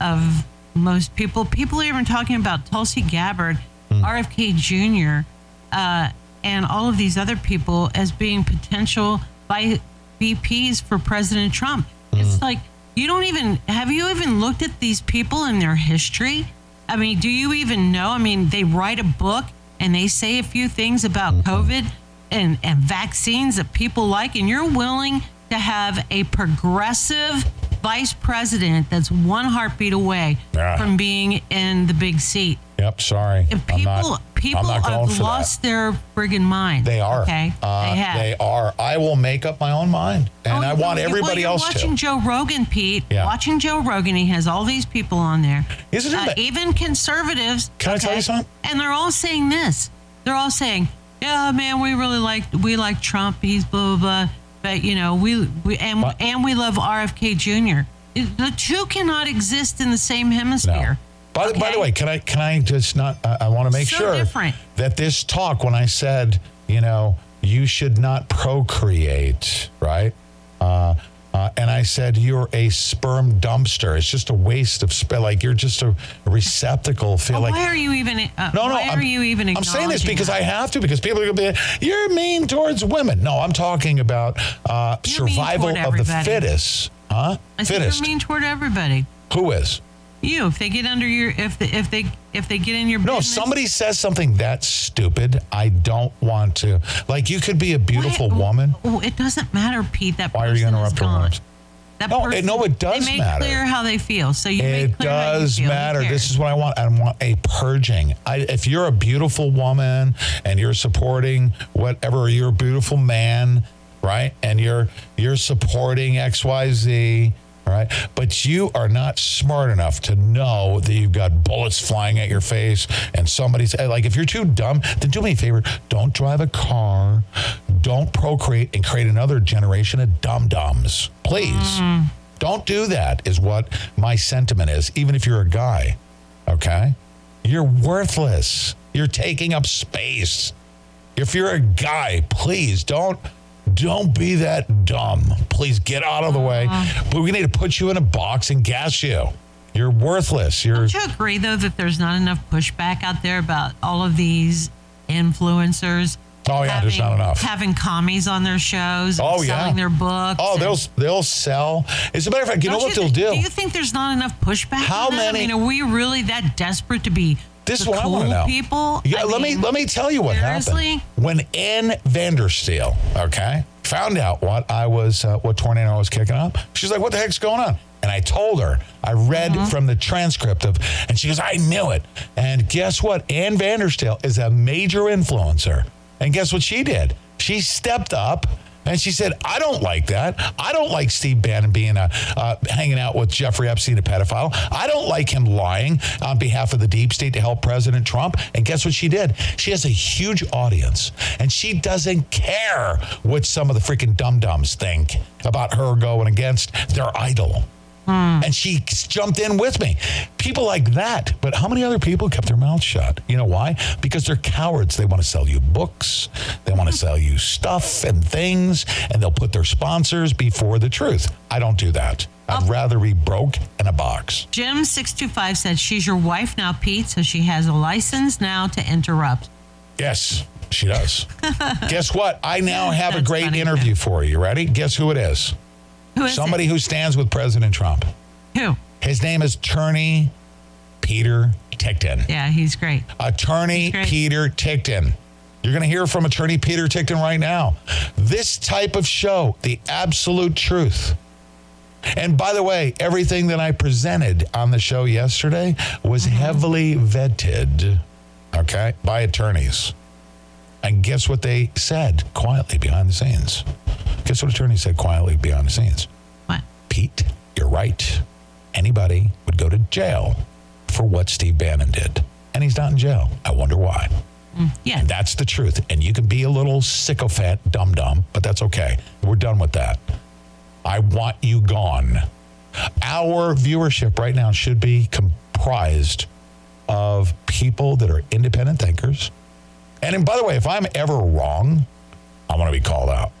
of most people. People are even talking about Tulsi Gabbard, mm. R F K Junior, uh, and all of these other people as being potential V Ps for President Trump. Mm. It's like, you don't even, have you even looked at these people and their history? I mean, do you even know? I mean, they write a book and they say a few things about mm-hmm. COVID and, and vaccines that people like, and you're willing to have a progressive vice president that's one heartbeat away ah. from being in the big seat. Yep, sorry. And people, I'm not, people I'm not going have lost that. Their friggin' mind. They are. Okay, uh, they, have. they are. I will make up my own mind, and oh, I want you're, everybody well, else watching to. Watching Joe Rogan, Pete. Yeah. Watching Joe Rogan, he has all these people on there. Isn't uh, it? Even conservatives. Can okay, I tell you something? And they're all saying this. They're all saying, "Yeah, man, we really like we like Trump. He's blah blah blah. But you know, we we and what? and we love R F K Junior The two cannot exist in the same hemisphere." No. By, okay. by the way, can I can I just not? I, I want to make so sure different. that this talk, when I said, you know, you should not procreate, right? Uh, uh, and I said you're a sperm dumpster. It's just a waste of sperm. Like you're just a receptacle. Feel well, like why are you even? Uh, no, no. Why I'm, are you even? I'm saying this because that. I have to. Because people are going to be. You're mean towards women. No, I'm talking about uh, survival of everybody. the fittest. Huh? I fittest. You're mean toward everybody. Who is? You, if they get under your, if they, if they, if they get in your business. No, if somebody says something that's stupid, I don't want to. Like, you could be a beautiful Why, woman. Oh, it doesn't matter, Pete. That Why are you interrupting? That no, person, no, it does matter. They make matter. Clear how they feel. So you it make clear does how you feel. Matter. This is what I want. I want a purging. I, if you're a beautiful woman and you're supporting whatever, or you're a beautiful man, right? And you're you're supporting X Y Z, right? But you are not smart enough to know that you've got bullets flying at your face and somebody's like, if you're too dumb, then do me a favor, don't drive a car, don't procreate and create another generation of dum-dums. Please. Mm. Don't do that is what my sentiment is, even if you're a guy, okay? You're worthless. You're taking up space. If you're a guy, please don't Don't be that dumb. Please get out of the way. But we need to put you in a box and gas you. You're worthless. You're. Don't you agree, though, that there's not enough pushback out there about all of these influencers? Oh, yeah, having, there's not enough. Having commies on their shows. Oh, yeah. Selling their books. Oh, they'll they'll sell. As a matter of fact, you know what they'll do? Do you think there's not enough pushback? How many? I mean, are we really that desperate to be... This is what I want to know. People, yeah, I let mean, me let me tell you what seriously? happened when Ann Vandersteel, okay, found out what I was uh, what tornado I was kicking up. She's like, "What the heck's going on?" And I told her. I read uh-huh. from the transcript of, and she goes, "I knew it." And guess what? Ann Vandersteel is a major influencer, and guess what she did? She stepped up. And she said, I don't like that. I don't like Steve Bannon being a, uh, hanging out with Jeffrey Epstein, a pedophile. I don't like him lying on behalf of the deep state to help President Trump. And guess what she did? She has a huge audience. And she doesn't care what some of the freaking dum-dums think about her going against their idol. Mm. And she jumped in with me. People like that. But how many other people kept their mouths shut? You know why? Because they're cowards. They want to sell you books. They want to sell you stuff and things. And they'll put their sponsors before the truth. I don't do that. I'd oh. rather be broke in a box. Jim six two five said, she's your wife now, Pete, so she has a license now to interrupt. Yes, she does. Guess what? I now have That's a great funny, interview man. for you. Ready? Guess who it is? Who Somebody it? who stands with President Trump. Who? His name is Attorney Peter Ticktin. Yeah, he's great. Attorney he's great. Peter Ticktin. You're going to hear from Attorney Peter Ticktin right now. This type of show, the absolute truth. And by the way, everything that I presented on the show yesterday was mm-hmm. heavily vetted, okay, by attorneys. And guess what they said quietly behind the scenes? Guess what attorney said quietly behind the scenes? What? Pete, you're right. Anybody would go to jail for what Steve Bannon did. And he's not in jail. I wonder why. Mm, yeah. And that's the truth. And you can be a little sycophant, dum-dum, but that's okay. We're done with that. I want you gone. Our viewership right now should be comprised of people that are independent thinkers. And by the way, if I'm ever wrong, I want to be called out.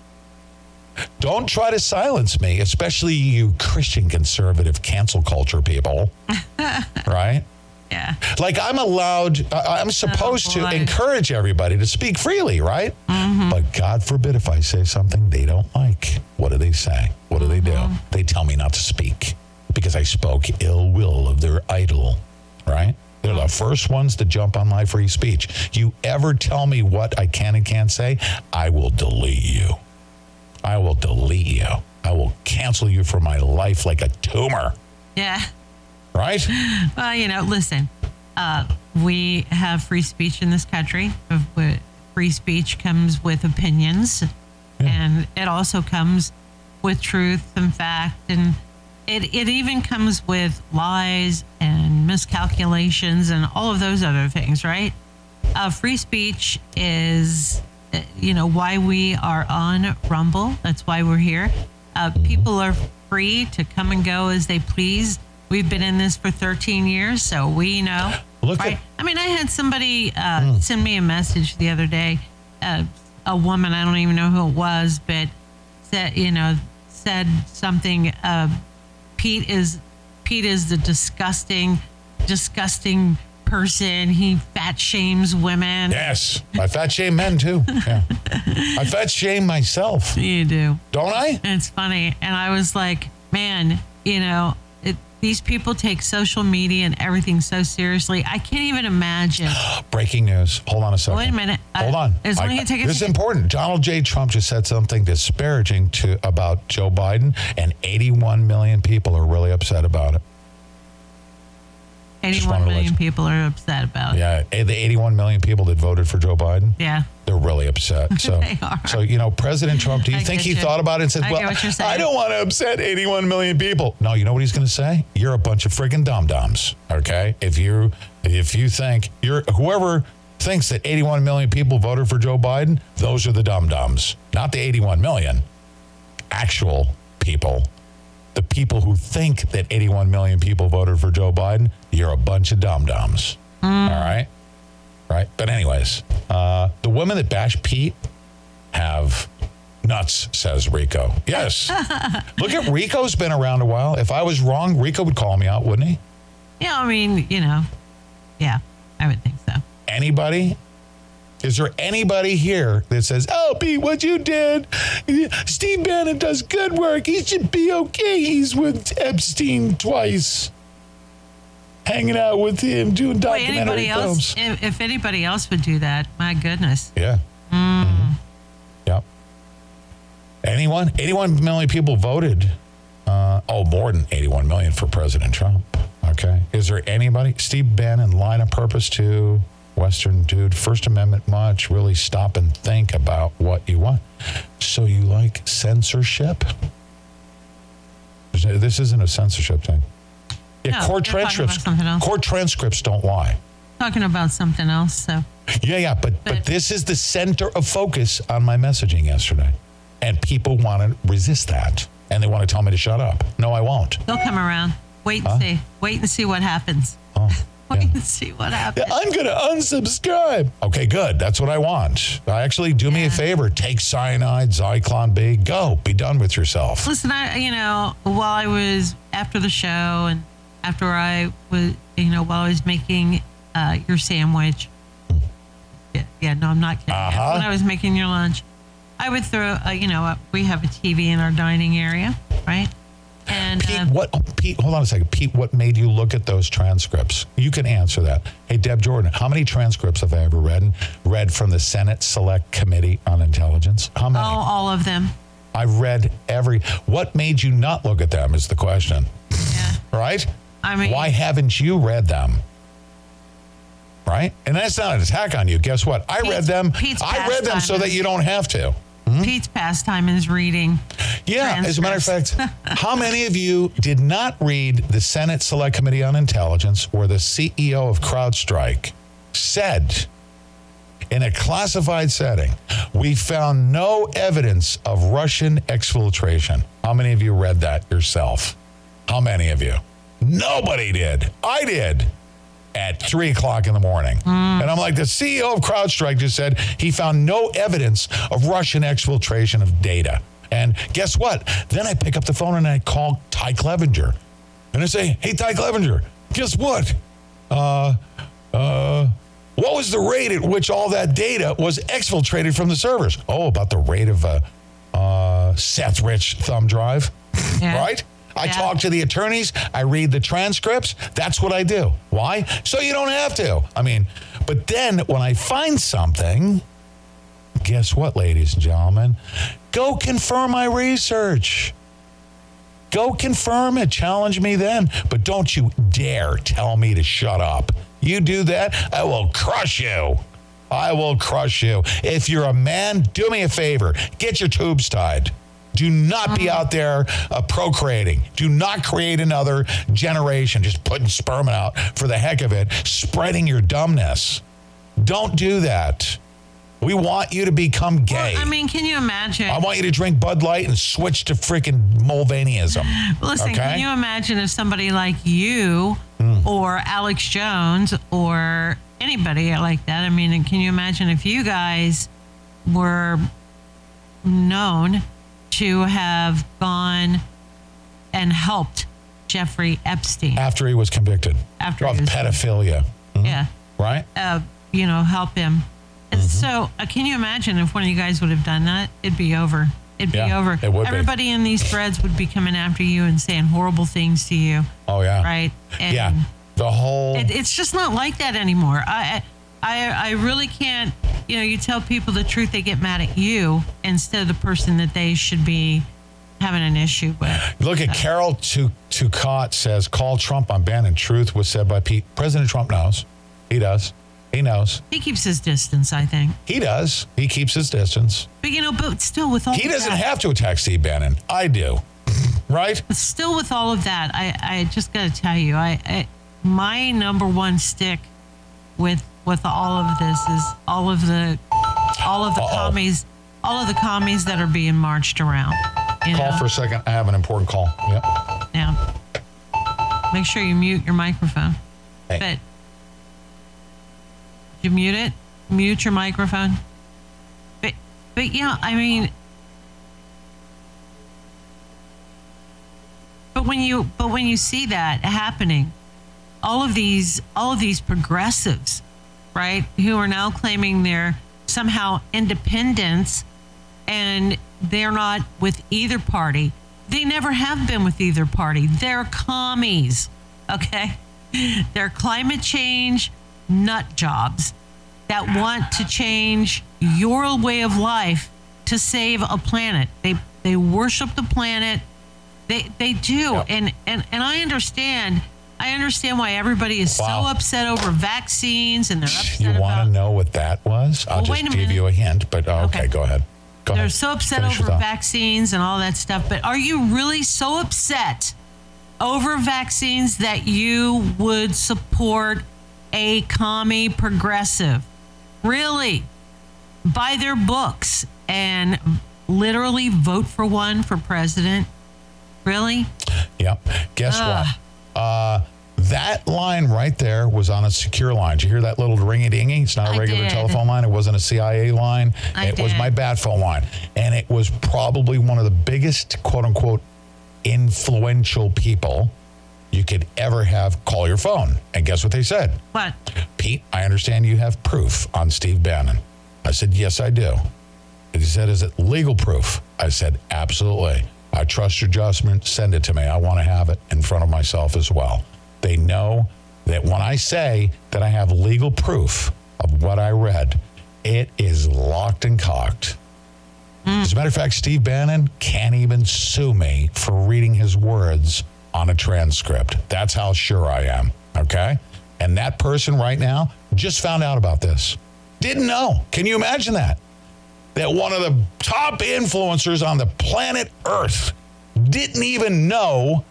Don't try to silence me, especially you Christian conservative cancel culture people, right? Yeah. Like I'm allowed, I'm supposed oh, to encourage everybody to speak freely, right? Mm-hmm. But God forbid if I say something they don't like. What do they say? What do mm-hmm. they do? They tell me not to speak because I spoke ill will of their idol, right? They're the first ones to jump on my free speech. You ever tell me what I can and can't say, I will delete you. I will delete you. I will cancel you from my life like a tumor. Yeah. Right? Well, you know, listen, uh, we have free speech in this country. Free speech comes with opinions, yeah. and it also comes with truth and fact, and It it even comes with lies and miscalculations and all of those other things, right? Uh, free speech is, you know, why we are on Rumble. That's why we're here. Uh, people are free to come and go as they please. We've been in this for thirteen years, so we know. Look right? at- I mean, I had somebody uh, mm. send me a message the other day. Uh, a woman, I don't even know who it was, but said, you know, said something. Uh, Pete is Pete is the disgusting, disgusting person. He fat shames women. Yes. I fat shame men too. Yeah. I fat shame myself. You do. Don't I? It's funny. And I was like, man, you know, it, These people take social media and everything so seriously. I can't even imagine. Breaking news. Hold on a second. Wait a minute. Hold I, on. As long I, as you take this is important. Donald J. Trump just said something disparaging to about Joe Biden, and eighty-one million people are really upset about it. eighty-one million people are upset about it. Yeah, the eighty-one million people that voted for Joe Biden. Yeah. They're really upset. So, they are. So, you know, President Trump, do you I think he you. thought about it and said, I well, I don't want to upset eighty-one million people. No, you know what he's going to say? You're a bunch of friggin' dum-dums, okay? If you if you think, you're whoever thinks that eighty-one million people voted for Joe Biden, those are the dum-dums. Not the eighty-one million. Actual people. The people who think that eighty-one million people voted for Joe Biden, you're a bunch of dum-dums. Mm. All right? Right? But anyways, uh, the women that bash Pete have nuts, says Rico. Yes. Look at Rico's been around a while. If I was wrong, Rico would call me out, wouldn't he? Yeah, I mean, you know. Yeah, I would think so. Anybody? Is there anybody here that says, oh, Pete, what you did, Steve Bannon does good work. He should be okay. He's with Epstein twice. Hanging out with him, doing documentary Wait, anybody films. Else, if, if anybody else would do that, my goodness. Yeah. Mm. Mm-hmm. Yep. Anyone? eighty-one million people voted. Uh, oh, more than eighty-one million for President Trump. Okay. Is there anybody? Steve Bannon, line of purpose to... Western dude, First Amendment much, really stop and think about what you want. So you like censorship? This isn't a censorship thing. Yeah, no, court transcripts court transcripts don't lie. Talking about something else, so. Yeah, yeah, but, but, but this is the center of focus on my messaging yesterday. And people want to resist that. And they want to tell me to shut up. No, I won't. They'll come around. Wait and huh? see. Wait and see what happens. Oh. Wait yeah. and see what happens. Yeah, I'm going to unsubscribe. Okay, good. That's what I want. Actually, do yeah. me a favor. Take cyanide, Zyklon B. Go. Be done with yourself. Listen, I, you know, while I was after the show and after I was, you know, while I was making uh, your sandwich. Yeah, yeah, no, I'm not kidding. Uh-huh. When I was making your lunch, I would throw, uh, you know, uh, we have a T V in our dining area, right? And, Pete, uh, what? Oh, Pete, hold on a second. Pete, what made you look at those transcripts? You can answer that. Hey, Deb Jordan, how many transcripts have I ever read? Read from the Senate Select Committee on Intelligence? How many? Oh, all of them. I read every. What made you not look at them is the question. Yeah. Right? I mean, why haven't you read them? Right? And that's not an attack on you. Guess what? I Pete's, read them. Pete's I read them so that you don't have to. Mm-hmm. Pete's pastime is reading. Yeah, as a matter of fact, how many of you did not read the Senate Select Committee on Intelligence where the C E O of CrowdStrike said in a classified setting, we found no evidence of Russian exfiltration? How many of you read that yourself? How many of you? Nobody did. I did. At three o'clock in the morning. Mm. And I'm like, the C E O of CrowdStrike just said he found no evidence of Russian exfiltration of data. And guess what? Then I pick up the phone and I call Ty Clevenger. And I say, hey, Ty Clevenger, guess what? Uh, uh, what was the rate at which all that data was exfiltrated from the servers? Oh, about the rate of a uh, uh, Seth Rich thumb drive, yeah. Right? I yeah. talk to the attorneys. I read the transcripts. That's what I do. Why? So you don't have to. I mean, but then when I find something, guess what, ladies and gentlemen? Go confirm my research. Go confirm it. Challenge me then. But don't you dare tell me to shut up. You do that, I will crush you. I will crush you. If you're a man, do me a favor. Get your tubes tied. Do not be out there uh, procreating. Do not create another generation, just putting sperm out for the heck of it, spreading your dumbness. Don't do that. We want you to become gay. Well, I mean, can you imagine? I want you to drink Bud Light and switch to freaking Mulvaneyism. Listen, okay? Can you imagine if somebody like you mm. or Alex Jones or anybody like that? I mean, can you imagine if you guys were known to have gone and helped Jeffrey Epstein. After he was convicted. After of pedophilia. Mm-hmm. Yeah. Right? Uh, you know, help him. Mm-hmm. So uh, can you imagine if one of you guys would have done that? It'd be over. it'd yeah, be over. It would Everybody be. in these threads would be coming after you and saying horrible things to you. Oh, yeah. Right? And yeah. The whole... It, it's just not like that anymore. I, I, I really can't... You know, you tell people the truth, they get mad at you instead of the person that they should be having an issue with. Look at so. Carol Tucott says, call Trump on Bannon. Truth was said by Pete. President Trump knows. He does. He knows. He keeps his distance, I think. He does. He keeps his distance. But, you know, but still with all he of that. He doesn't have to attack Steve Bannon. I do. Right? But still with all of that, I, I just got to tell you, I, I my number one stick with with all of this is all of the all of the Uh-oh. commies, all of the commies that are being marched around. You call know? for a second. I have an important call. Yep. Yeah. Make sure you mute your microphone. Hey. But you mute it. Mute your microphone. But but yeah, I mean, but when you but when you see that happening, all of these all of these progressives, right, who are now claiming their somehow independence, and they're not with either party. They never have been with either party. They're commies, okay? They're climate change nut jobs that want to change your way of life to save a planet. They they worship the planet. They they do. Yep. And, and and I understand. I understand why everybody is wow. so upset over vaccines, and they're upset you about... You want to know what that was? I'll well, just give minute. you a hint, but uh, okay. okay, go ahead. Go they're ahead. so upset Finish over vaccines and all that stuff, but are you really so upset over vaccines that you would support a commie progressive? Really? Buy their books and literally vote for one for president? Really? Yep. Guess uh, what? Uh, that line right there was on a secure line. Did you hear that little ringy-dingy? It's not a regular telephone line. It wasn't a C I A line. I it did. was my bad phone line. And it was probably one of the biggest, quote-unquote, influential people you could ever have call your phone. And guess what they said? What? Pete, I understand you have proof on Steve Bannon. I said, yes, I do. And he said, is it legal proof? I said, absolutely. I trust your judgment. Send it to me. I want to have it in front of myself as well. They know that when I say that I have legal proof of what I read, it is locked and cocked. Mm. As a matter of fact, Steve Bannon can't even sue me for reading his words on a transcript. That's how sure I am. Okay? And that person right now just found out about this. Didn't know. Can you imagine that? That one of the top influencers on the planet Earth didn't even know,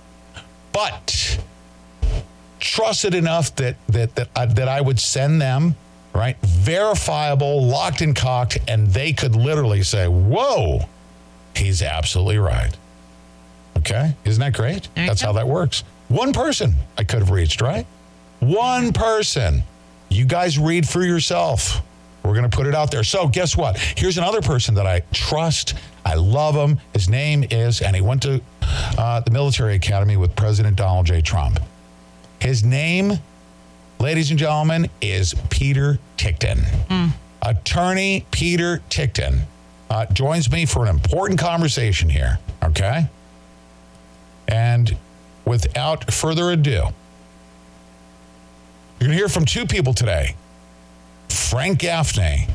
but trusted enough that that that I, that I would send them, right, verifiable, locked and cocked, and they could literally say, whoa, he's absolutely right. Okay? Isn't that great? That's how that works. One person I could have reached, right? One person. You guys read for yourself. We're going to put it out there. So guess what? Here's another person that I trust. I love him. His name is, and he went to uh, the military academy with President Donald J. Trump. His name, ladies and gentlemen, is Peter Ticktin. Mm. Attorney Peter Ticktin uh, joins me for an important conversation here, okay? And without further ado, you're going to hear from two people today. Frank Gaffney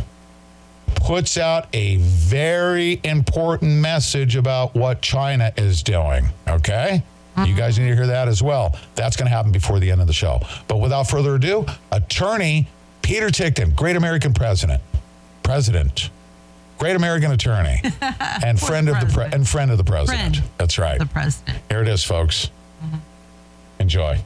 puts out a very important message about what China is doing, okay? Mm-hmm. You guys need to hear that as well. That's going to happen before the end of the show. But without further ado, attorney Peter Ticktin, great American president, president, great American attorney, and friend of the pre- and friend of the president. Friend That's right. The president. Here it is, folks. Mm-hmm. Enjoy.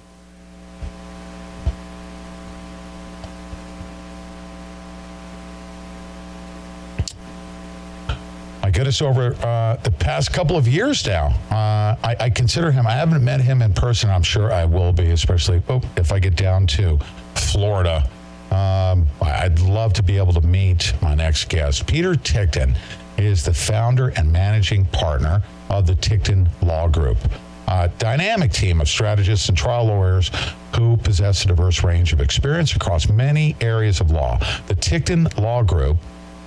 My goodness, over uh, the past couple of years now, uh, I, I consider him, I haven't met him in person. I'm sure I will be, especially oh, if I get down to Florida. Um, I'd love to be able to meet my next guest. Peter Ticktin is the founder and managing partner of the Ticktin Law Group, a dynamic team of strategists and trial lawyers who possess a diverse range of experience across many areas of law. The Ticktin Law Group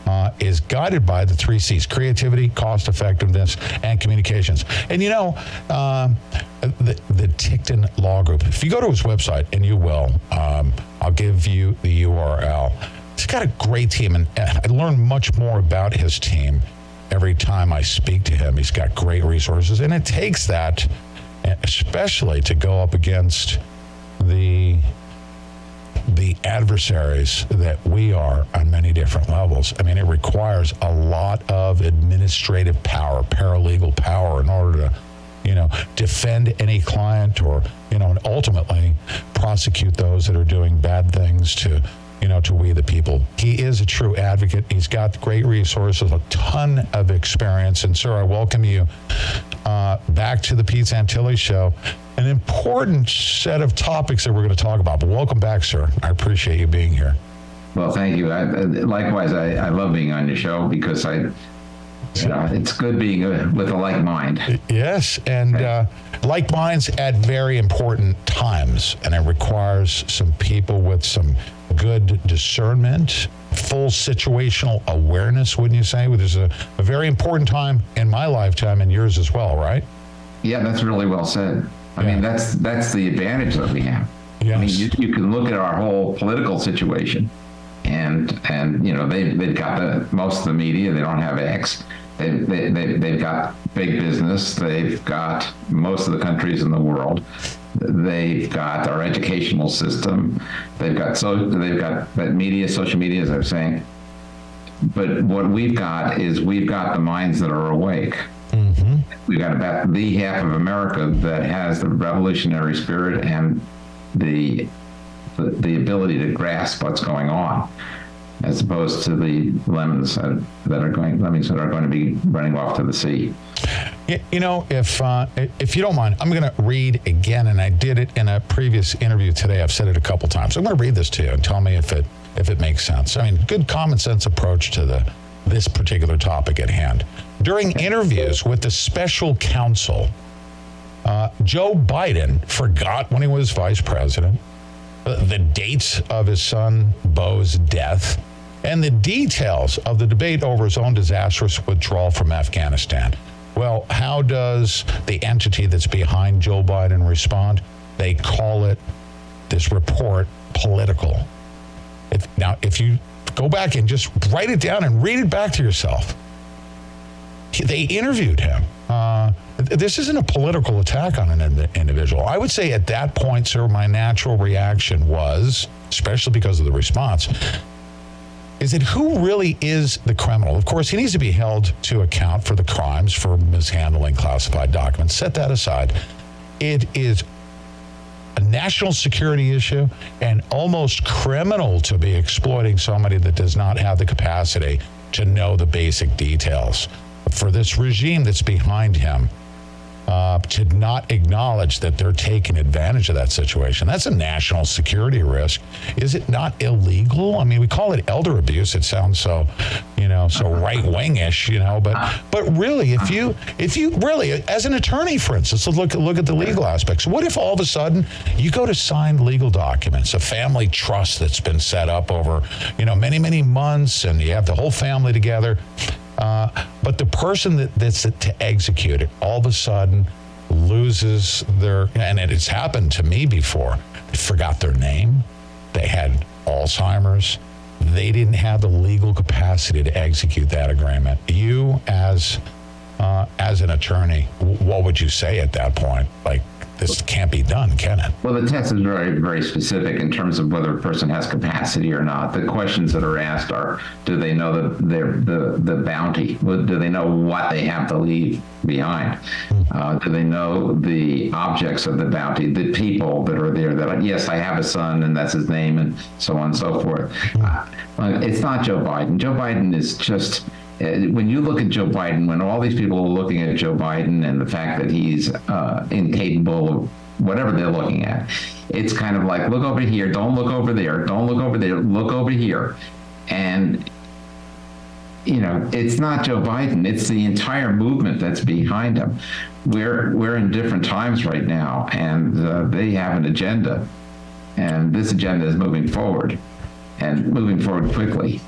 uh, is guided by the three C's: creativity, cost effectiveness, and communications. And you know, um, the, the Ticktin Law Group, if you go to his website, and you will, um, I'll give you the U R L. He's got a great team, and I learn much more about his team every time I speak to him. He's got great resources, and it takes that, especially to go up against the the adversaries that we are on many different levels. I mean, it requires a lot of administrative power, paralegal power, in order to, you know, defend any client or, you know, and ultimately prosecute those that are doing bad things to, you know, to we the people. He is a true advocate. He's got great resources, a ton of experience. And sir, I welcome you uh, back to the Pete Santilli Show. An important set of topics that we're going to talk about. But welcome back, sir. I appreciate you being here. Well, thank you. I, likewise, I, I love being on your show because I, yeah. uh, it's good being uh, with a like mind. Yes, and right. uh, like minds at very important times, and it requires some people with some good discernment, full situational awareness, wouldn't you say? Which is a, a very important time in my lifetime and yours as well, right? Yeah, that's really well said. I yeah. mean, that's that's the advantage that we have. Yes. I mean, you, you can look at our whole political situation, and and you know they they've got the most of the media. They don't have X. They they, they they've got big business. They've got most of the countries in the world. They've got our educational system. They've got so they've got that media, social media, as I was saying. But what we've got is we've got the minds that are awake. Mm-hmm. We've got about the half of America that has the revolutionary spirit and the the, the ability to grasp what's going on, as opposed to the lemons that, that are going lemons that are going to be running off to the sea. You know, if uh, if you don't mind, I'm going to read again, and I did it in a previous interview today. I've said it a couple times. I'm going to read this to you and tell me if it if it makes sense. I mean, good common sense approach to the this particular topic at hand. During interviews with the special counsel, uh, Joe Biden forgot when he was vice president, uh, the dates of his son Beau's death, and the details of the debate over his own disastrous withdrawal from Afghanistan. Well, how does the entity that's behind Joe Biden respond? They call it, this report, political. If, now, if you go back and just write it down and read it back to yourself. They interviewed him. Uh, this isn't a political attack on an ind- individual. I would say at that point, sir, my natural reaction was, especially because of the response, is that who really is the criminal? Of course, he needs to be held to account for the crimes for mishandling classified documents. Set that aside. It is a national security issue and almost criminal to be exploiting somebody that does not have the capacity to know the basic details. For this regime that's behind him uh, to not acknowledge that they're taking advantage of that situation. That's a national security risk. Is it not illegal? I mean, we call it elder abuse. It sounds so, you know, so right-wing-ish, you know, but but really, if you if you really, as an attorney, for instance, look, look at the legal aspects. What if all of a sudden you go to sign legal documents, a family trust that's been set up over, you know, many, many months, and you have the whole family together, Uh, but the person that, that's to execute it all of a sudden loses their, and it has happened to me before, they forgot their name, they had Alzheimer's, they didn't have the legal capacity to execute that agreement. You as uh, as an attorney, w- what would you say at that point? Like, this can't be done, can it? Well, the test is very, very specific in terms of whether a person has capacity or not. The questions that are asked are, do they know the the, the, the bounty? Do they know what they have to leave behind? Uh, do they know the objects of the bounty, the people that are there? That, yes, I have a son, and that's his name, and so on and so forth. Uh, it's not Joe Biden. Joe Biden is just... When you look at Joe Biden, when all these people are looking at Joe Biden and the fact that he's uh, incapable of whatever they're looking at, it's kind of like, look over here, don't look over there, don't look over there, look over here. And, you know, it's not Joe Biden, it's the entire movement that's behind him. We're, we're in different times right now, and uh, they have an agenda. And this agenda is moving forward, and moving forward quickly.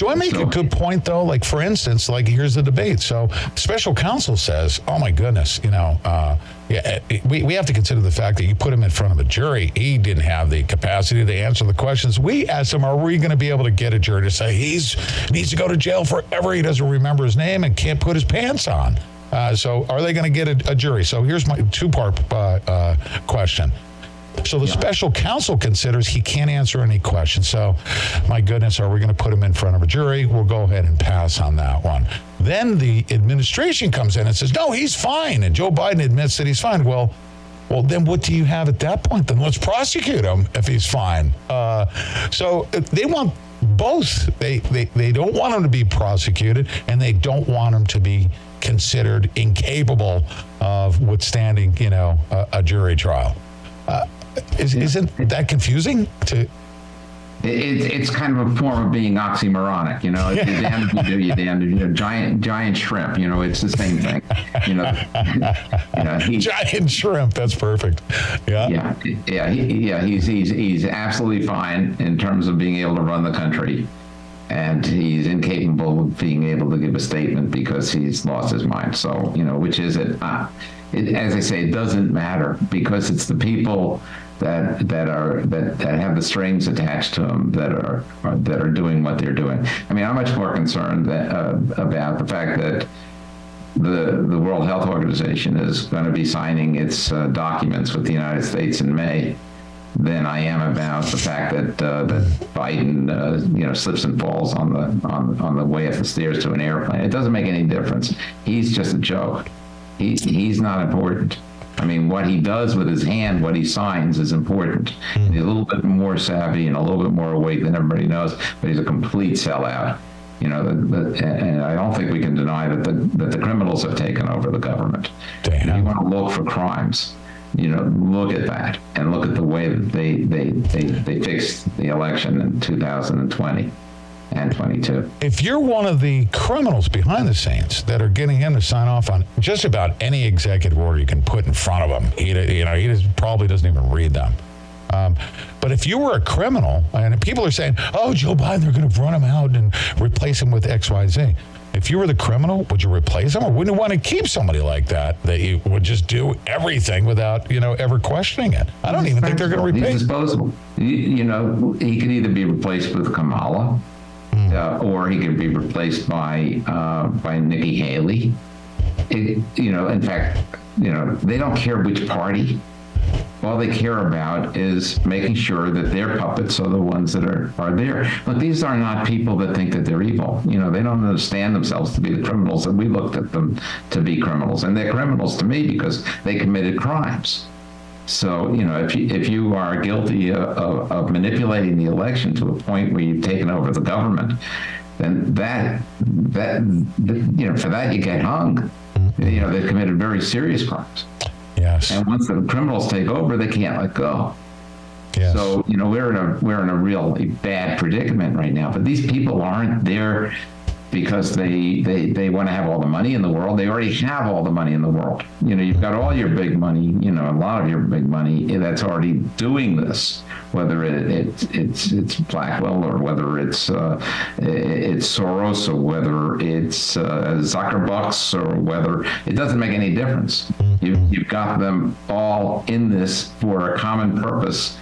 Do I make so, a good point, though? Like, for instance, like, here's the debate. So special counsel says, oh, my goodness, you know, uh, yeah, it, we, we have to consider the fact that you put him in front of a jury. He didn't have the capacity to answer the questions we asked him. Are we going to be able to get a jury to say he's needs to go to jail forever? He doesn't remember his name and can't put his pants on. Uh, so are they going to get a, a jury? So here's my two-part uh, uh, question. So the yeah. special counsel considers he can't answer any questions. So, my goodness, are we going to put him in front of a jury? We'll go ahead and pass on that one. Then the administration comes in and says, no, he's fine. And Joe Biden admits that he's fine. Well, well, then what do you have at that point? Then let's prosecute him if he's fine. Uh, so they want both. They, they, they don't want him to be prosecuted, and they don't want him to be considered incapable of withstanding, you know, a, a jury trial. Uh, Is, yeah. Isn't that confusing? To it, it's kind of a form of being oxymoronic, you know. You're damned if you do, you're damned if you do. Giant, giant shrimp, you know. It's the same thing, you know. you know he, giant shrimp. That's perfect. Yeah. Yeah. Yeah. He, yeah. He's he's he's absolutely fine in terms of being able to run the country, and he's incapable of being able to give a statement because he's lost his mind. So, you know, which is it? Uh, It, as I say, it doesn't matter because it's the people that that are that, that have the strings attached to them that are, are that are doing what they're doing. I mean, I'm much more concerned that, uh, about the fact that the the World Health Organization is going to be signing its uh, documents with the United States in May than I am about the fact that uh, that Biden uh, you know slips and falls on the on on the way up the stairs to an airplane. It doesn't make any difference. He's just a joke. He, he's not important. I mean, what he does with his hand, what he signs is important. Mm. He's a little bit more savvy and a little bit more awake than everybody knows, but he's a complete sellout. You know, the, the, and I don't think we can deny that the, that the criminals have taken over the government. Damn. If you want to look for crimes, you know, look at that and look at the way that they, they, they, they fixed the election in two thousand twenty. And twenty-two. If you're one of the criminals behind the scenes that are getting him to sign off on just about any executive order you can put in front of him, he, you know, he just probably doesn't even read them. Um, but if you were a criminal, and people are saying, oh, Joe Biden, they're going to run him out and replace him with X Y Z. If you were the criminal, would you replace him? Or wouldn't you want to keep somebody like that, that you would just do everything without, you know, ever questioning it? I don't He's even think they're going to replace him. He's disposable. You, you know, he could either be replaced with Kamala, Uh, or he could be replaced by uh, by Nikki Haley. It, you know, in fact, you know, they don't care which party. All they care about is making sure that their puppets are the ones that are, are there. But these are not people that think that they're evil. You know, they don't understand themselves to be the criminals that we looked at them to be criminals, and they're criminals to me because they committed crimes. So, you know, if you, if you are guilty of, of manipulating the election to a point where you've taken over the government, then that, that you know, for that you get hung. You know, they've committed very serious crimes. Yes. And once the criminals take over, they can't let go. Yes. So, you know, we're in a we're in a real bad predicament right now. But these people aren't there because they, they, they want to have all the money in the world. They already have all the money in the world. You know, you've got all your big money, you know, a lot of your big money that's already doing this, whether it, it it's it's Blackwell or whether it's uh, it's Soros or whether it's uh, Zuckerbucks or whether, it doesn't make any difference. You've, you've got them all in this for a common purpose.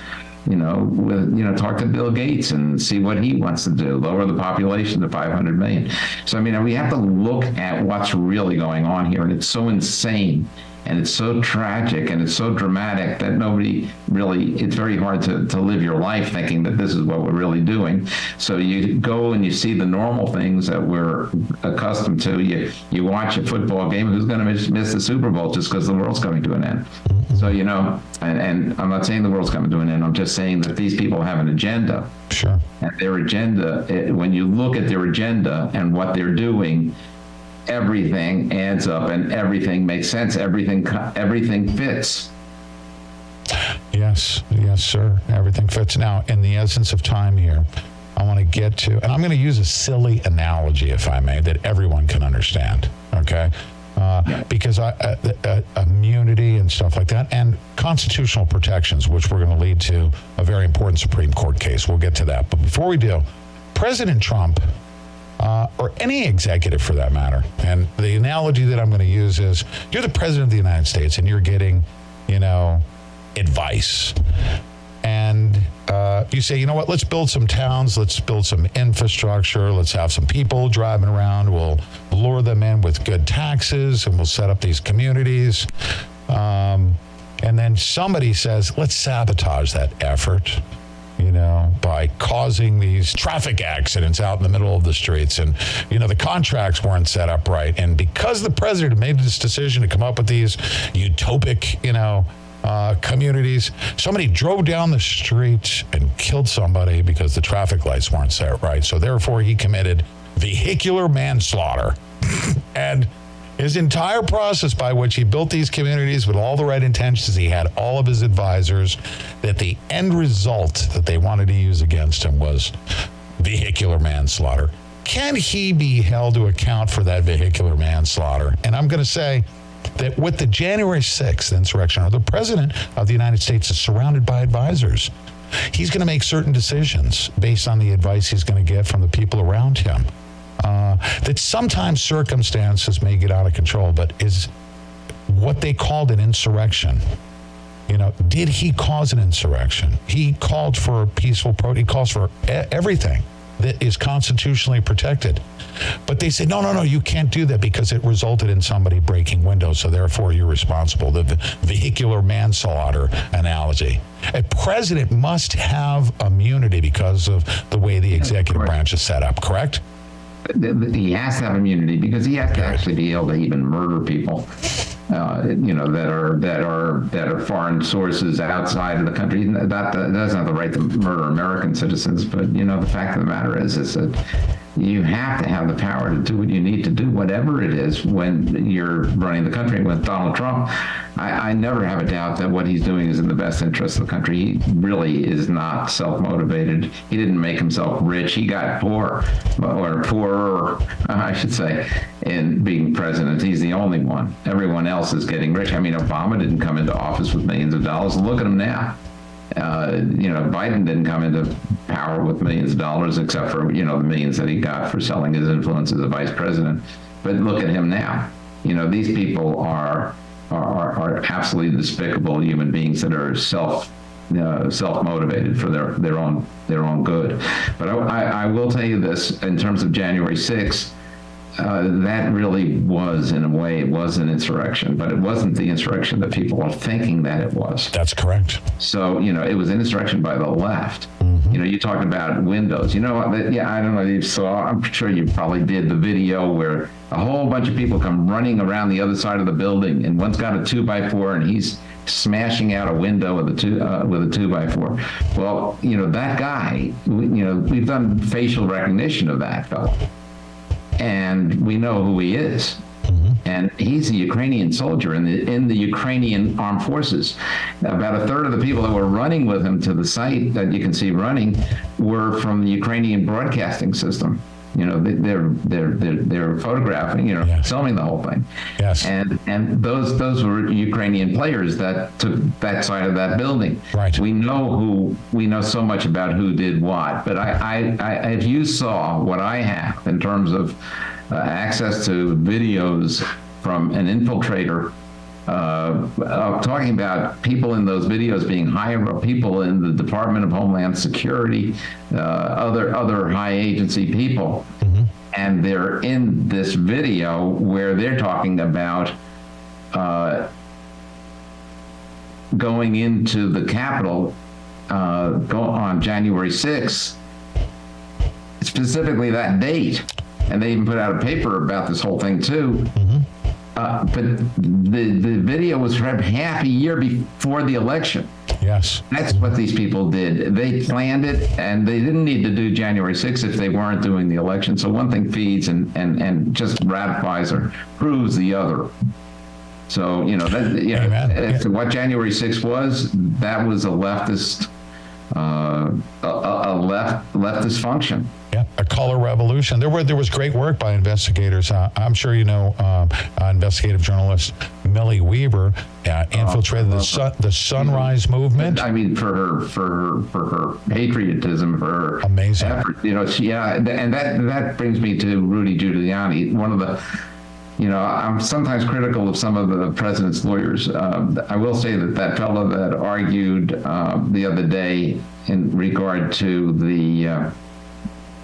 You know, with, you know, talk to Bill Gates and see what he wants to do, lower the population to five hundred million. So, I mean, we have to look at what's really going on here. And it's so insane and it's so tragic and it's so dramatic that nobody really, it's very hard to, to live your life thinking that this is what we're really doing. So you go and you see the normal things that we're accustomed to. You you watch a football game, who's going to miss the Super Bowl just because the world's coming to an end? So, you know, and, and I'm not saying the world's coming to an end. I'm just saying that these people have an agenda. Sure. And their agenda, it, when you look at their agenda and what they're doing, everything adds up and everything makes sense. Everything, everything fits. Yes. Yes, sir. Everything fits. Now, in the essence of time here, I want to get to, and I'm going to use a silly analogy, if I may, that everyone can understand. Okay. Uh, yeah. Because I, uh, uh, immunity and stuff like that, and constitutional protections, which we're going to lead to a very important Supreme Court case. We'll get to that. But before we do, President Trump uh, or any executive for that matter. And the analogy that I'm going to use is you're the president of the United States and you're getting, you know, advice. And uh, you say, you know what, let's build some towns, let's build some infrastructure, let's have some people driving around, we'll lure them in with good taxes, and we'll set up these communities. Um, and then somebody says, let's sabotage that effort, you know, by causing these traffic accidents out in the middle of the streets. And, you know, the contracts weren't set up right. And because the president made this decision to come up with these utopic, you know, Uh, communities, somebody drove down the street and killed somebody because the traffic lights weren't set right. So therefore, he committed vehicular manslaughter. And his entire process by which he built these communities with all the right intentions, he had all of his advisors, that the end result that they wanted to use against him was vehicular manslaughter. Can he be held to account for that vehicular manslaughter? And I'm going to say that with the January sixth insurrection, or the president of the United States is surrounded by advisors. He's going to make certain decisions based on the advice he's going to get from the people around him. Uh, that sometimes circumstances may get out of control, but is what they called an insurrection. You know, did he cause an insurrection? He called for a peaceful protest. He calls for everything that is constitutionally protected. But they said, no, no, no, you can't do that because it resulted in somebody breaking windows, so therefore you're responsible. The vehicular manslaughter analogy. A president must have immunity because of the way the executive branch is set up, correct? He has to have immunity because he has to actually be able to even murder people, uh, you know, that are that are that are foreign sources outside of the country. That, that that's not the right to murder American citizens, but you know, the fact of the matter is, is that you have to have the power to do what you need to do, whatever it is, when you're running the country. With Donald Trump, I, I never have a doubt that what he's doing is in the best interest of the country. He really is not self-motivated. He didn't make himself rich. He got poor, or poorer, I should say, in being president. He's the only one. Everyone else is getting rich. I mean, Obama didn't come into office with millions of dollars. Look at him now. Uh, you know, Biden didn't come into power with millions of dollars, except for, you know, the millions that he got for selling his influence as a vice president. But look at him now. You know, these people are are, are absolutely despicable human beings that are self uh, self motivated for their, their own their own good. But I, I, I will tell you this in terms of January sixth. Uh, that really was, in a way, it was an insurrection, but it wasn't the insurrection that people are thinking that it was. That's correct. So, you know, it was an insurrection by the left. Mm-hmm. You know, you talked about windows. You know what? Yeah, I don't know if you saw, I'm sure you probably did, the video where a whole bunch of people come running around the other side of the building, and one's got a two by four, and he's smashing out a window with a two uh, with a two by four. Well, you know, that guy, we, you know, we've done facial recognition of that fellow. And we know who he is. Mm-hmm. And he's a Ukrainian soldier in the in the Ukrainian armed forces. About a third of the people that were running with him to the site that you can see running were from the Ukrainian broadcasting system. You know, they're they're they're, they're photographing, you know, yes, filming the whole thing. Yes. And and those those were Ukrainian players that took that side of that building. Right. We know who we know so much about who did what. But I, I, I if you saw what I have in terms of uh, access to videos from an infiltrator uh, uh, talking about people in those videos being higher up, people in the Department of Homeland Security, uh, other other high agency people. Mm-hmm. And they're in this video where they're talking about uh, going into the Capitol uh, go on January sixth, specifically that date. And they even put out a paper about this whole thing, too. Mm-hmm. Uh, but the, the video was from half a year before the election. Yes. That's what these people did. They planned it, and they didn't need to do January sixth if they weren't doing the election. So one thing feeds and, and, and just ratifies or proves the other. So, you know, that, you know, yeah. What January sixth was, that was a leftist, uh, a, a left leftist function. Yeah, a color revolution. There were there was great work by investigators. Uh, I'm sure you know um, uh, investigative journalist Millie Weaver uh, infiltrated oh, the sun, the Sunrise mm-hmm. Movement. I mean, for her for her for her patriotism, for her amazing effort, you know. She, yeah, and that that brings me to Rudy Giuliani. One of the, you know, I'm sometimes critical of some of the president's lawyers. Uh, I will say that that fellow that argued uh, the other day in regard to the. Uh,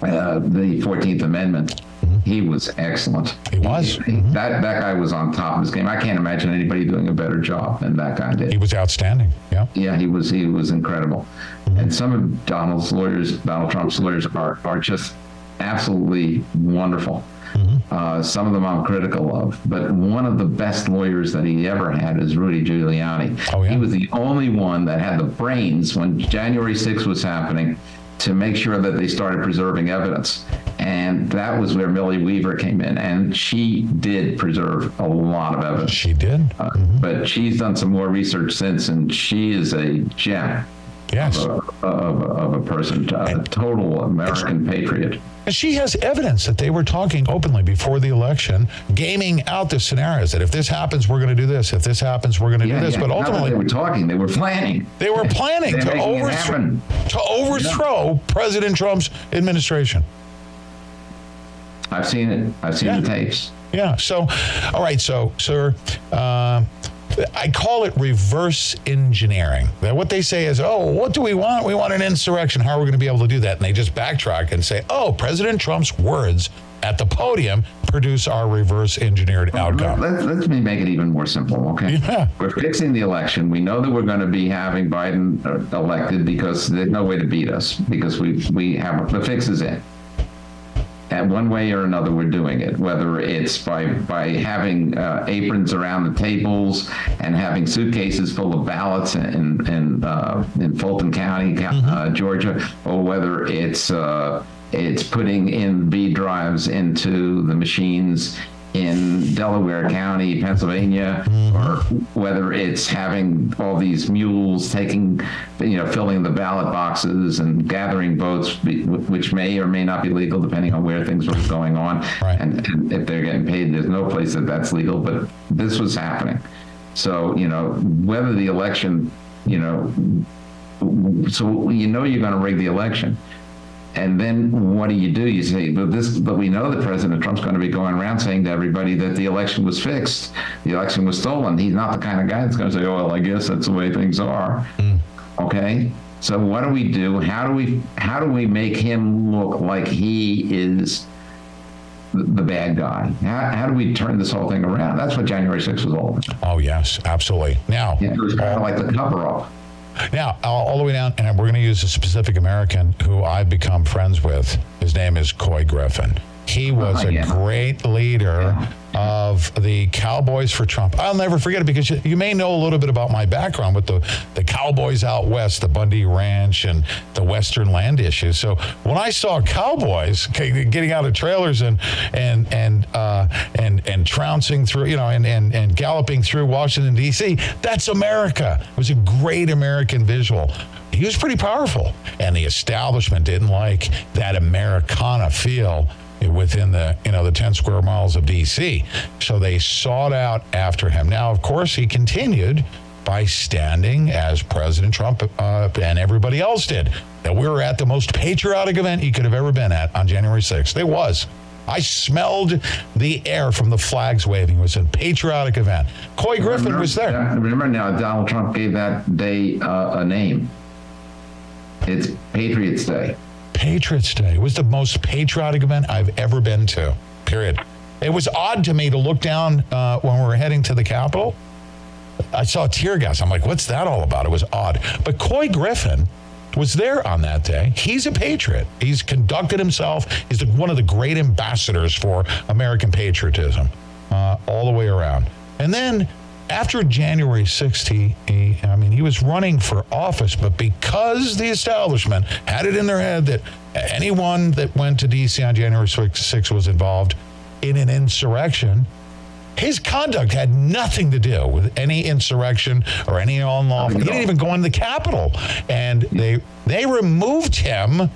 Uh, the fourteenth Amendment. Mm-hmm. He was excellent. He was. He, mm-hmm. That that guy was on top of his game. I can't imagine anybody doing a better job than that guy did. He was outstanding. Yeah. Yeah, he was. He was incredible. Mm-hmm. And some of Donald's lawyers, Donald Trump's lawyers, are are just absolutely wonderful. Mm-hmm. Uh, some of them I'm critical of, but one of the best lawyers that he ever had is Rudy Giuliani. Oh, yeah. He was the only one that had the brains when January sixth was happening to make sure that they started preserving evidence. And that was where Millie Weaver came in, and she did preserve a lot of evidence. She did. Uh, mm-hmm. But she's done some more research since, and she is a gem. Yes. Of a, of a, of a person, a total American patriot. And she has evidence that they were talking openly before the election, gaming out the scenarios that if this happens, we're going to do this. If this happens, we're going to yeah, do this. Yeah. But ultimately, they were talking. They were planning. They were planning to overthrow, to overthrow yeah. President Trump's administration. I've seen it. I've seen yeah. the tapes. Yeah. So, all right. So, sir. Uh, I call it reverse engineering. What they say is, oh, what do we want? We want an insurrection. How are we going to be able to do that? And they just backtrack and say, oh, President Trump's words at the podium produce our reverse engineered well, outcome. Let, let, let me make it even more simple, okay? Yeah. We're fixing the election. We know that we're going to be having Biden elected because there's no way to beat us because we we have the fix is in. And one way or another, we're doing it, whether it's by by having uh, aprons around the tables and having suitcases full of ballots in in, uh, in Fulton County, uh, mm-hmm. Georgia, or whether it's uh, it's putting in V drives into the machines in Delaware County, Pennsylvania, mm-hmm. or whether it's having all these mules taking, you know, filling the ballot boxes and gathering votes, which may or may not be legal, depending on where things were going on. Right. And, and if they're getting paid, there's no place that that's legal, but this was happening. So, you know, whether the election, you know, so you know you're going to rig the election. And then what do you do? You say, but this, but we know that President Trump's going to be going around saying to everybody that the election was fixed, the election was stolen. He's not the kind of guy that's going to say, oh, well, I guess that's the way things are. Mm. Okay. So what do we do? How do we, how do we make him look like he is the bad guy? How, how do we turn this whole thing around? That's what January sixth was all about. Oh, yes, absolutely. Now, yeah, it was kind of like the cover up. Now, all the way down, and we're going to use a specific American who I've become friends with. His name is Coy Griffin. He was oh, yeah. a great leader yeah. of the Cowboys for Trump. I'll never forget it because you, you may know a little bit about my background with the, the Cowboys out west, the Bundy Ranch and the Western land issue. So when I saw Cowboys getting out of trailers and and and uh, and and trouncing through, you know, and, and, and galloping through Washington, D C, that's America. It was a great American visual. He was pretty powerful. And the establishment didn't like that Americana feel within the, you know, the ten square miles of D C. So they sought out after him. Now, of course, he continued by standing as President Trump uh, and everybody else did. That we were at the most patriotic event he could have ever been at on January sixth. It was. I smelled the air from the flags waving. It was a patriotic event. Coy Griffin remember, was there. Uh, remember now, Donald Trump gave that day uh, a name. It's Patriots Day. Patriots Day. It was the most patriotic event I've ever been to, period. It was odd to me to look down uh, when we were heading to the Capitol. I saw tear gas. I'm like, what's that all about? It was odd. But Coy Griffin was there on that day. He's a patriot. He's conducted himself. He's the, one of the great ambassadors for American patriotism uh, all the way around. And then after January sixth, he, he, I mean, he was running for office, but because the establishment had it in their head that anyone that went to D C on January sixth was involved in an insurrection, his conduct had nothing to do with any insurrection or any unlawful. He didn't even go into the Capitol, and they they removed him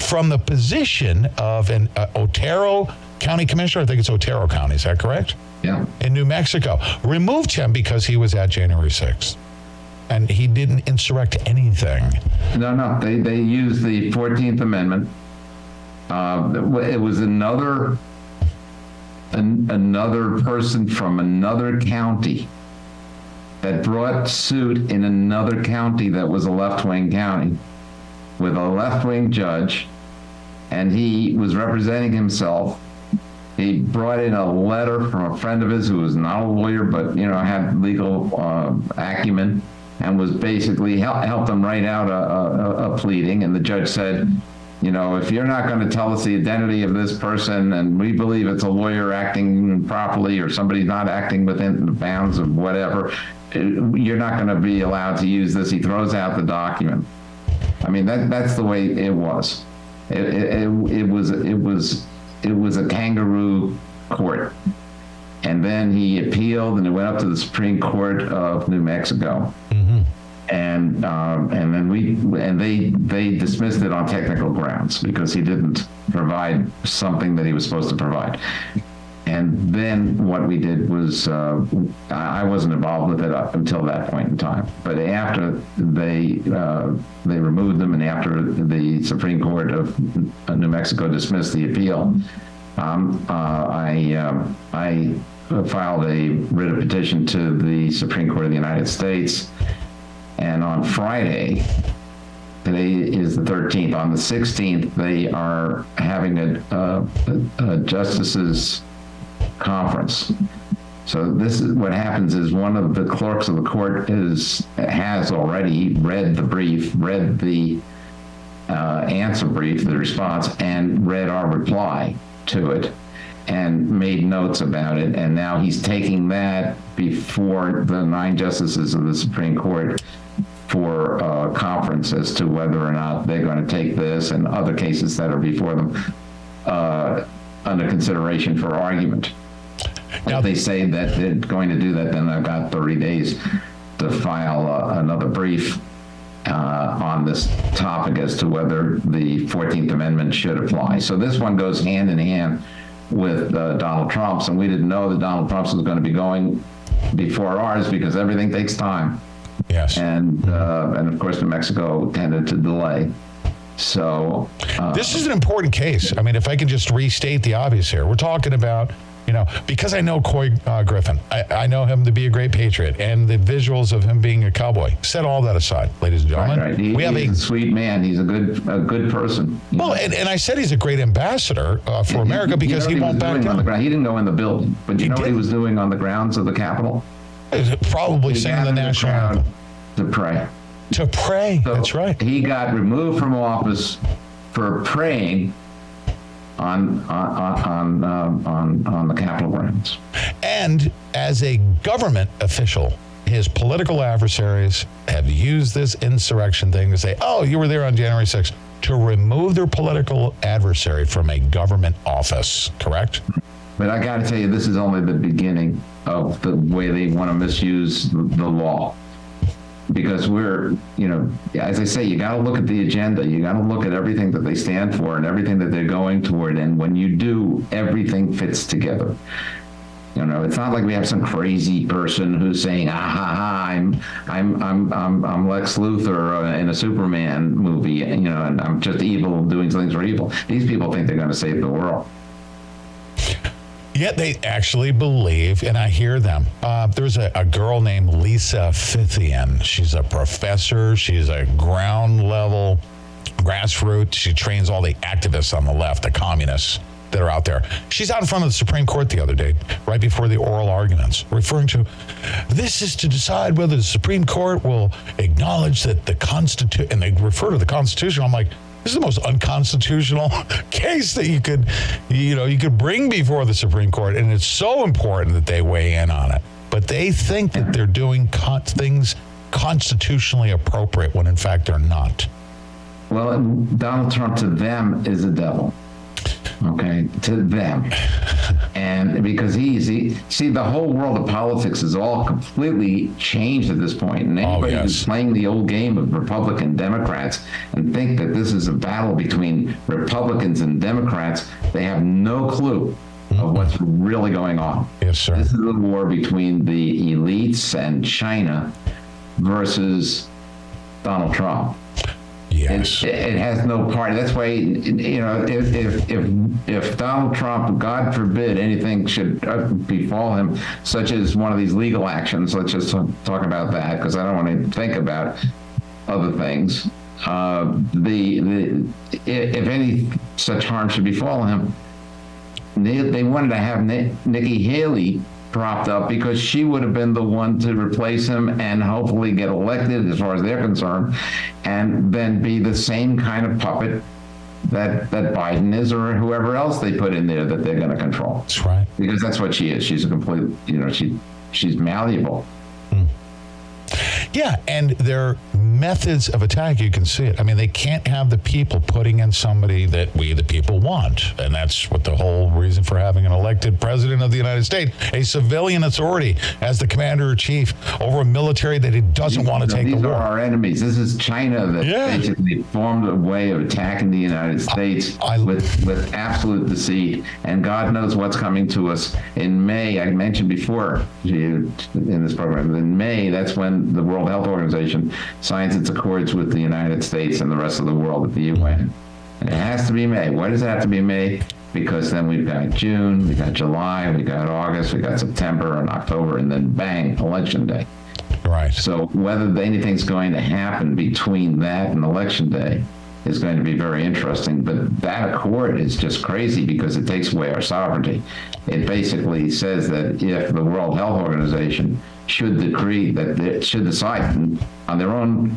from the position of an uh, Otero County Commissioner. I think it's Otero County. Is that correct? Yeah. In New Mexico. Removed him because he was at January sixth. And he didn't insurrect anything. No, no. They, they used the fourteenth Amendment. Uh, it was another an, another person from another county that brought suit in another county that was a left-wing county with a left-wing judge, and he was representing himself. He brought in a letter from a friend of his who was not a lawyer, but you know had legal uh, acumen, and was basically help, helped him write out a, a, a pleading, and the judge said, you know, if you're not going to tell us the identity of this person and we believe it's a lawyer acting improperly or somebody's not acting within the bounds of whatever, you're not going to be allowed to use this. He throws out the document. I mean, that that's the way it was. It it, it, it was it was it was a kangaroo court. And then he appealed and it went up to the Supreme Court of New Mexico. Mm-hmm. And um, and then we and they they dismissed it on technical grounds because he didn't provide something that he was supposed to provide. And then what we did was uh, I wasn't involved with it up until that point in time. But after they uh, they removed them, and after the Supreme Court of New Mexico dismissed the appeal, um, uh, I uh, I filed a writ of petition to the Supreme Court of the United States. And on Friday, today is the thirteenth, on the sixteenth, they are having a, a, a justices conference. So this is what happens is one of the clerks of the court is has already read the brief, read the uh, answer brief, the response, and read our reply to it, and made notes about it. And now he's taking that before the nine justices of the Supreme Court for a conference as to whether or not they're going to take this and other cases that are before them uh, under consideration for argument. Now, if they say that they're going to do that, then I've got thirty days to file uh, another brief uh, on this topic as to whether the fourteenth Amendment should apply. So this one goes hand in hand with uh, Donald Trump's, and we didn't know that Donald Trump's was going to be going before ours because everything takes time. Yes. And uh, and of course, New Mexico tended to delay. So uh, this is an important case. I mean, if I can just restate the obvious here, we're talking about, you know, because I know Coy uh, Griffin, I, I know him to be a great patriot, and the visuals of him being a cowboy. Set all that aside, ladies and gentlemen. Right, right. He, we have he's a, a sweet man. He's a good, a good person. Well, and, and I said he's a great ambassador uh, for yeah, America because you know he, he won't back down. He didn't go in the building, but you he know did. What he was doing on the grounds of the Capitol? Probably sang the national anthem. To pray. To pray. So that's right. He got removed from office for praying. On on on uh, on on the Capitol grounds, and as a government official, his political adversaries have used this insurrection thing to say, "Oh, you were there on January sixth," to remove their political adversary from a government office. Correct? But I got to tell you, this is only the beginning of the way they want to misuse the law. Because we're, you know, as I say, you got to look at the agenda. You got to look at everything that they stand for and everything that they're going toward. And when you do, everything fits together. You know, it's not like we have some crazy person who's saying, "Ah ha ha, I'm, I'm, I'm, I'm, I'm Lex Luthor in a Superman movie," and, you know, and I'm just evil doing things for evil. These people think they're going to save the world. Yet they actually believe, and I hear them. Uh, there's a, a girl named Lisa Fithian. She's a professor. She's a ground level grassroots. She trains all the activists on the left, the communists that are out there. She's out in front of the Supreme Court the other day, right before the oral arguments, referring to this is to decide whether the Supreme Court will acknowledge that the Constitution, and they refer to the Constitution. I'm like, this is the most unconstitutional case that you could, you know, you could bring before the Supreme Court, and it's so important that they weigh in on it. But they think that they're doing con- things constitutionally appropriate when, in fact, they're not. Well, Donald Trump to them is a devil. Okay, to them. And And because he's, he, see, the whole world of politics is all completely changed at this point. And anybody oh, yes. who's playing the old game of Republican Democrats and think that this is a battle between Republicans and Democrats, they have no clue of what's really going on. Yes, sir. This is a war between the elites and China versus Donald Trump. Yes. It, it has no party. That's why, you know, if if if, if Donald Trump, God forbid, anything should befall him, such as one of these legal actions, let's just talk about that, because I don't want to think about other things. Uh, the the if any such harm should befall him, they, they wanted to have Nikki Haley propped up because she would have been the one to replace him and hopefully get elected, as far as they're concerned, and then be the same kind of puppet that that Biden is, or whoever else they put in there that they're going to control. That's right. Because that's what she is. She's a complete, you know, she she's malleable. Mm. Yeah, and their methods of attack, you can see it. I mean, they can't have the people putting in somebody that we, the people, want. And that's what the whole reason for having an elected president of the United States, a civilian authority as the commander-in-chief over a military that it doesn't these, want to no, take the war. These are our enemies. This is China that yeah. basically formed a way of attacking the United States I, I, with, with absolute deceit. And God knows what's coming to us in May. I mentioned before in this program, in May, that's when the World Health Organization signs its accords with the United States and the rest of the world at the U N. And it has to be May. Why does it have to be May? Because then we've got June, we've got July, we've got August, we've got September and October, and then bang, Election Day. Right. So whether anything's going to happen between that and Election Day is going to be very interesting. But that accord is just crazy because it takes away our sovereignty. It basically says that if the World Health Organization should decree that they should decide on their own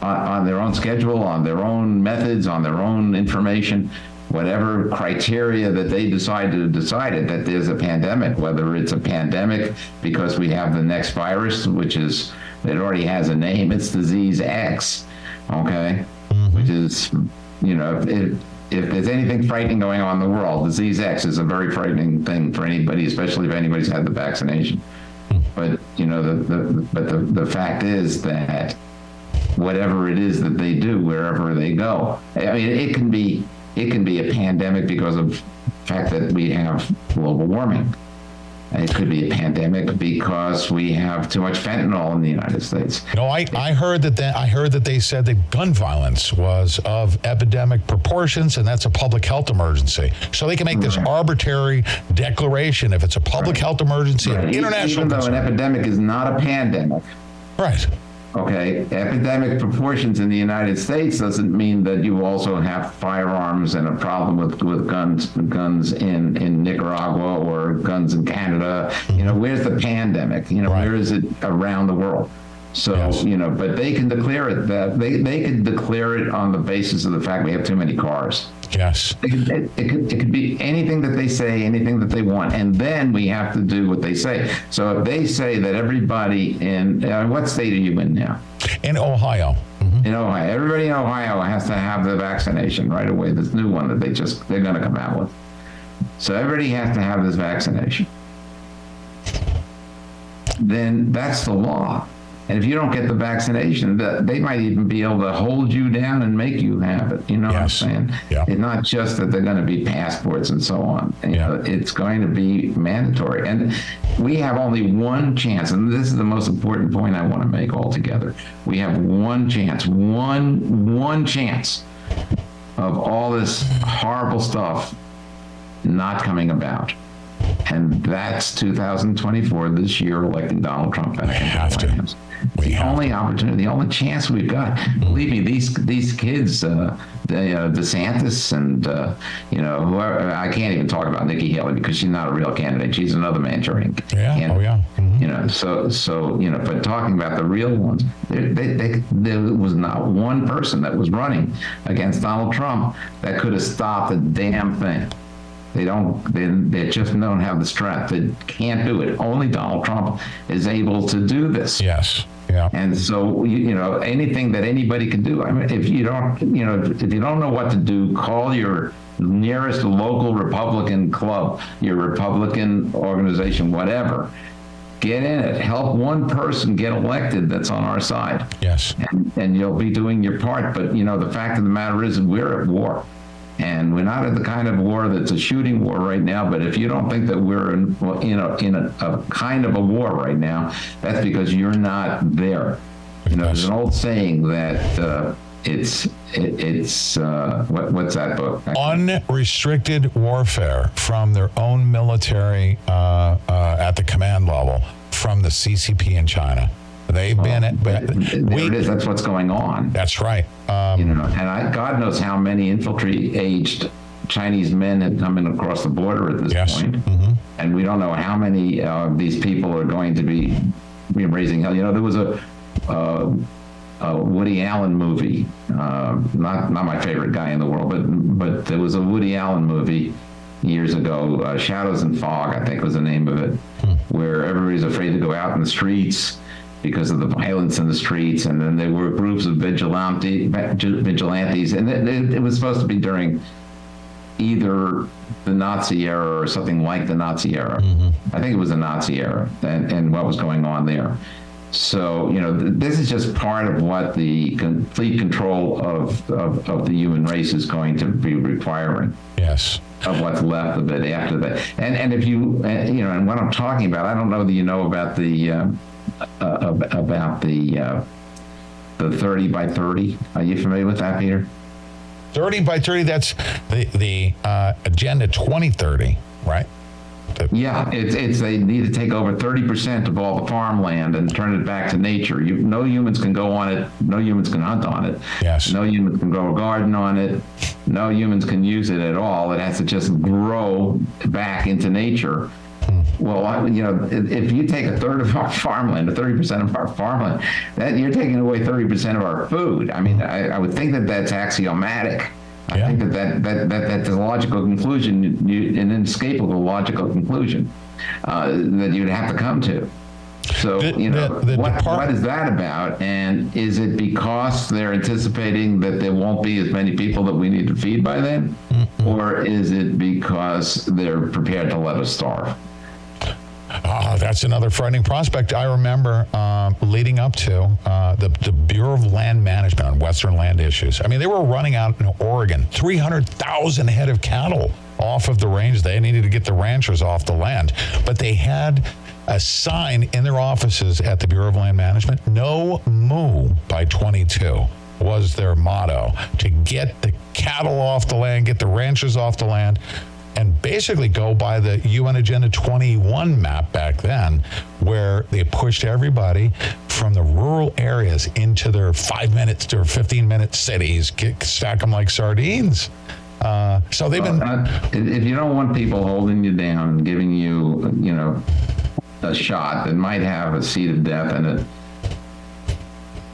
on, on their own schedule, on their own methods, on their own information, whatever criteria that they decide to decide it, that there's a pandemic, whether it's a pandemic because we have the next virus, which is, it already has a name, it's disease X, okay, mm-hmm. which is, you know, it, if there's anything frightening going on in the world, disease X is a very frightening thing for anybody, especially if anybody's had the vaccination. But, you know, the, the but the, the fact is that whatever it is that they do, wherever they go, I mean, it can be it can be a pandemic because of the fact that we have global warming. It could be a pandemic because we have too much fentanyl in the United States. You know, I, I heard that they, I heard that they said that gun violence was of epidemic proportions, and that's a public health emergency. So they can make this right. arbitrary declaration if it's a public right. health emergency. Right. International Even though concern. An epidemic is not a pandemic. Right. Okay, epidemic proportions in the United States doesn't mean that you also have firearms and a problem with, with guns guns in, in Nicaragua or guns in Canada. You know, where's the pandemic? You know, right. where is it around the world? So, yes. you know, but they can declare it that they, they can declare it on the basis of the fact we have too many cars. Yes. It could, it, it, could, it could be anything that they say, anything that they want. And then we have to do what they say. So if they say that everybody in uh, what state are you in now? In Ohio. Mm-hmm. In Ohio. Everybody in Ohio has to have the vaccination right away. This new one that they just they're going to come out with. So everybody has to have this vaccination. Then that's the law. And if you don't get the vaccination, they might even be able to hold you down and make you have it. You know yes. what I'm saying? Yeah. It's not just that they're going to be passports and so on. You yeah. know, it's going to be mandatory. And we have only one chance. And this is the most important point I want to make altogether. We have one chance, one, one chance of all this horrible stuff not coming about. And that's two thousand twenty-four, this year, electing Donald Trump back into the White House. The only opportunity, the only chance we've got. Believe me, these these kids, uh, they, uh, DeSantis and, uh, you know, whoever, I can't even talk about Nikki Haley because she's not a real candidate. She's another Manchurian yeah. candidate. Oh, yeah. Mm-hmm. You know, so, so you know, but talking about the real ones, they, they, they, there was not one person that was running against Donald Trump that could have stopped a damn thing. They don't. They, they just don't have the strength. They can't do it. Only Donald Trump is able to do this. Yes. Yeah. And so, you know, anything that anybody can do, I mean, if you don't, you know, if you don't know what to do, call your nearest local Republican club, your Republican organization, whatever. Get in it. Help one person get elected that's on our side. Yes. And, and you'll be doing your part. But, you know, the fact of the matter is we're at war. And we're not at the kind of war that's a shooting war right now. But if you don't think that we're in, in, a, in a, a kind of a war right now, that's because you're not there. You know, there's an old saying that uh, it's it, it's uh, what, what's that book? Unrestricted warfare from their own military uh, uh, at the command level from the C C P in China. They've well, been at, but there we, it is. That's what's going on. That's right. Um, you know, and I, God knows how many infantry-aged Chinese men have come in across the border at this yes. point, mm-hmm. and we don't know how many of uh, these people are going to be raising hell. You know, there was a, uh, a Woody Allen movie. Uh, not not my favorite guy in the world, but but there was a Woody Allen movie years ago. Uh, Shadows and Fog, I think, was the name of it, hmm. where everybody's afraid to go out in the streets because of the violence in the streets, and then there were groups of vigilante, vigilantes, and it, it was supposed to be during either the Nazi era or something like the Nazi era. Mm-hmm. I think it was the Nazi era, and, and what was going on there. So, you know, th- this is just part of what the complete control of, of, of the human race is going to be requiring. Yes. Of what's left of it after that. And, and if you, uh, you know, and what I'm talking about, I don't know that you know about the... Uh, Uh, about the uh, the thirty by thirty. Are you familiar with that, Peter? thirty by thirty, that's the, the uh, Agenda twenty thirty, right? The- yeah, it's, it's they need to take over thirty percent of all the farmland and turn it back to nature. You, no humans can go on it. No humans can hunt on it. Yes. No humans can grow a garden on it. No humans can use it at all. It has to just grow back into nature. Well, you know, if you take a third of our farmland, a thirty percent of our farmland, that you're taking away thirty percent of our food. I mean, I, I would think that that's axiomatic. I yeah. think that, that, that, that that's a logical conclusion, you, an inescapable logical conclusion uh, that you'd have to come to. So, the, you know, the, the what, depart- what is that about? And is it because they're anticipating that there won't be as many people that we need to feed by then? Mm-hmm. Or is it because they're prepared to let us starve? Oh, that's another frightening prospect. I remember um, leading up to uh, the, the Bureau of Land Management on Western land issues. I mean, they were running out in Oregon, three hundred thousand head of cattle off of the range. They needed to get the ranchers off the land. But they had a sign in their offices at the Bureau of Land Management, no moo by twenty-two. Was their motto, to get the cattle off the land, get the ranchers off the land, and basically go by the U N Agenda twenty-one map back then, where they pushed everybody from the rural areas into their five minutes to fifteen minute cities, kick, stack them like sardines. Uh, so they've been... Well, uh, if you don't want people holding you down and giving you, you know, a shot that might have a seat of death in it,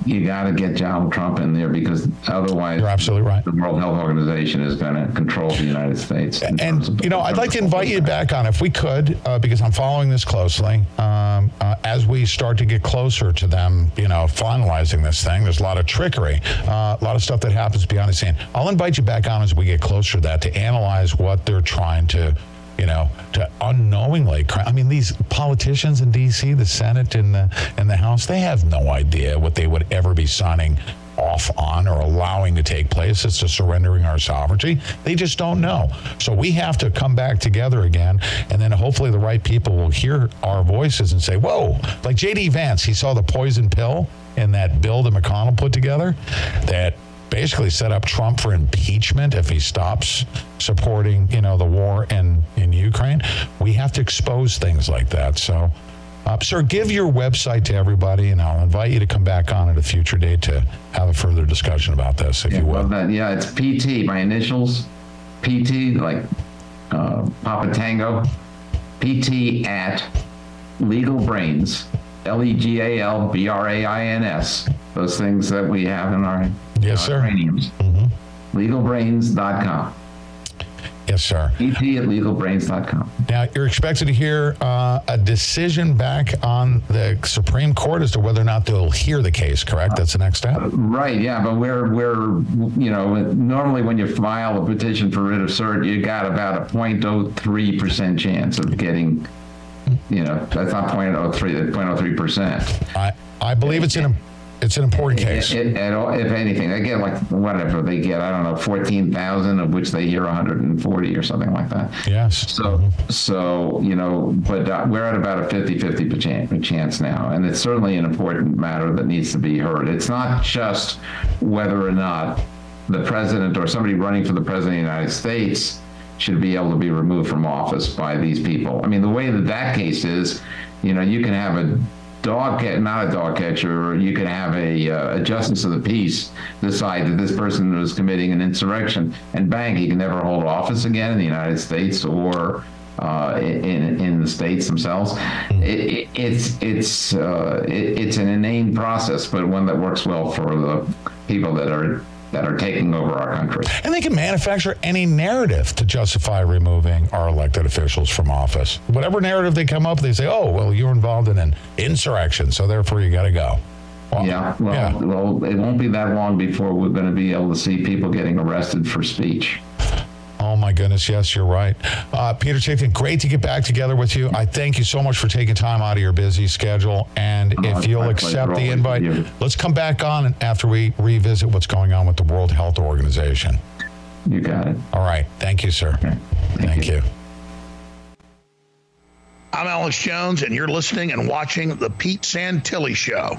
you got to get Donald Trump in there, because otherwise you're absolutely right. The World Health Organization is going to control the United States. And, of, you know, I'd like to invite you back on if we could, uh, because I'm following this closely. Um, uh, as we start to get closer to them, you know, finalizing this thing, there's a lot of trickery, uh, a lot of stuff that happens behind the scene. I'll invite you back on as we get closer to that to analyze what they're trying to, you know, to unknowingly. I mean, these politicians in D C, the Senate and the and the House, they have no idea what they would ever be signing off on or allowing to take place. It's just surrendering our sovereignty. They just don't know. So we have to come back together again, and then hopefully the right people will hear our voices and say, whoa, like J D Vance, he saw the poison pill in that bill that McConnell put together that basically set up Trump for impeachment if he stops supporting, you know, the war in, in Ukraine. We have to expose things like that. So, uh, sir, give your website to everybody, and I'll invite you to come back on at a future date to have a further discussion about this, if yeah, you will. Well, that, yeah, it's P T, my initials, P T, like uh, Papa Tango, P T at Legal Brains, L E G A L B R A I N S, those things that we have in our... Yes, sir. Mm-hmm. legal brains dot com. Yes, sir. E P at legal brains dot com. Now, you're expected to hear uh, a decision back on the Supreme Court as to whether or not they'll hear the case, correct? That's the next step? Uh, right, yeah, but we're, we're, you know, normally when you file a petition for writ of cert, you got about a zero point zero three percent chance of getting, you know, that's not zero point zero three, that's zero point zero three percent. I, I believe it's in a... It's an important case. It, it, it, if anything, they get like whatever they get. I don't know, fourteen thousand of which they hear one hundred and forty or something like that. Yes. So, mm-hmm. so you know, but uh, we're at about a fifty-fifty chance now, and it's certainly an important matter that needs to be heard. It's not just whether or not the president or somebody running for the president of the United States should be able to be removed from office by these people. I mean, the way that that case is, you know, you can have a dog cat, not a dog catcher, you can have a, uh, a justice of the peace decide that this person was committing an insurrection, and bang, he can never hold office again in the United States or uh, in in the states themselves. It, it, it's it's uh, it, it's an inane process, but one that works well for the people that are that are taking over our country. And they can manufacture any narrative to justify removing our elected officials from office. Whatever narrative they come up with, they say, oh, well, you're involved in an insurrection, so therefore you got to go. Well, yeah, well, yeah, well, it won't be that long before we're going to be able to see people getting arrested for speech. Oh, my goodness. Yes, you're right. Uh, Peter Ticktin, great to get back together with you. I thank you so much for taking time out of your busy schedule. And oh, if you'll accept the invite, let's come back on and after we revisit what's going on with the World Health Organization. You got it. All right. Thank you, sir. Okay. Thank, thank you. you. I'm Alex Jones, and you're listening and watching The Pete Santilli Show.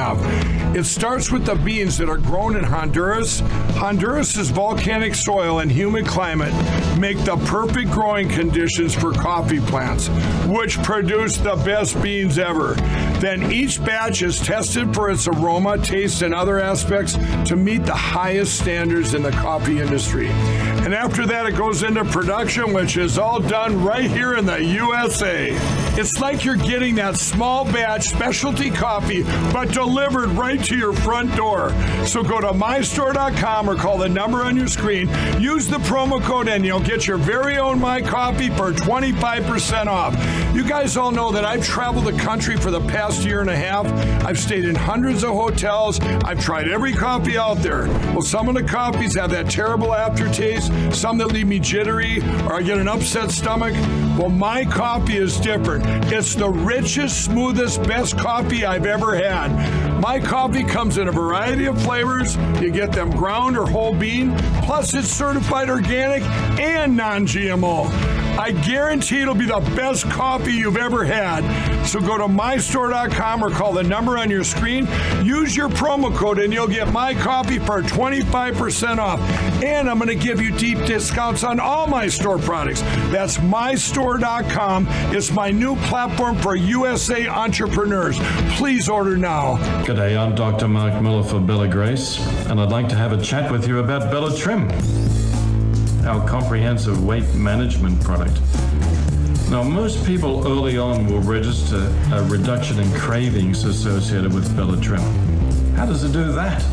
It starts with the beans that are grown in Honduras. Honduras's volcanic soil and humid climate make the perfect growing conditions for coffee plants, which produce the best beans ever. Then each batch is tested for its aroma, taste, and other aspects to meet the highest standards in the coffee industry. And after that, it goes into production, which is all done right here in the U S A. It's like you're getting that small batch specialty coffee, but delivered right to your front door. So go to my store dot com or call the number on your screen. Use the promo code and you'll get your very own My Coffee for twenty-five percent off. You guys all know that I've traveled the country for the past year and a half. I've stayed in hundreds of hotels. I've tried every coffee out there. Well, some of the coffees have that terrible aftertaste, some that leave me jittery, or I get an upset stomach. Well, My Coffee is different. It's the richest, smoothest, best coffee I've ever had. My Coffee comes in a variety of flavors. You get them ground or whole bean. Plus, it's certified organic and non-G M O. I guarantee it'll be the best coffee you've ever had. So go to my store dot com or call the number on your screen. Use your promo code and you'll get My Coffee for twenty-five percent off. And I'm going to give you deep discounts on all my store products. That's my store dot com. It's my new platform for U S A entrepreneurs. Please order now. Good day. I'm Doctor Mark Miller for Bella Grace, and I'd like to have a chat with you about Bellatrim, our comprehensive weight management product. Now, most people early on will register a reduction in cravings associated with Bellatrim. How does it do that?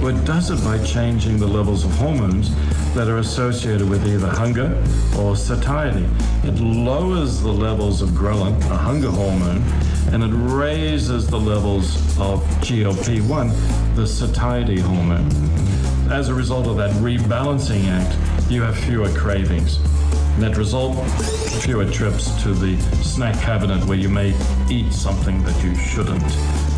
Well, it does it by changing the levels of hormones that are associated with either hunger or satiety. It lowers the levels of ghrelin, a hunger hormone, and it raises the levels of G L P one, the satiety hormone. As a result of that rebalancing act, you have fewer cravings. Net result, fewer trips to the snack cabinet where you may eat something that you shouldn't.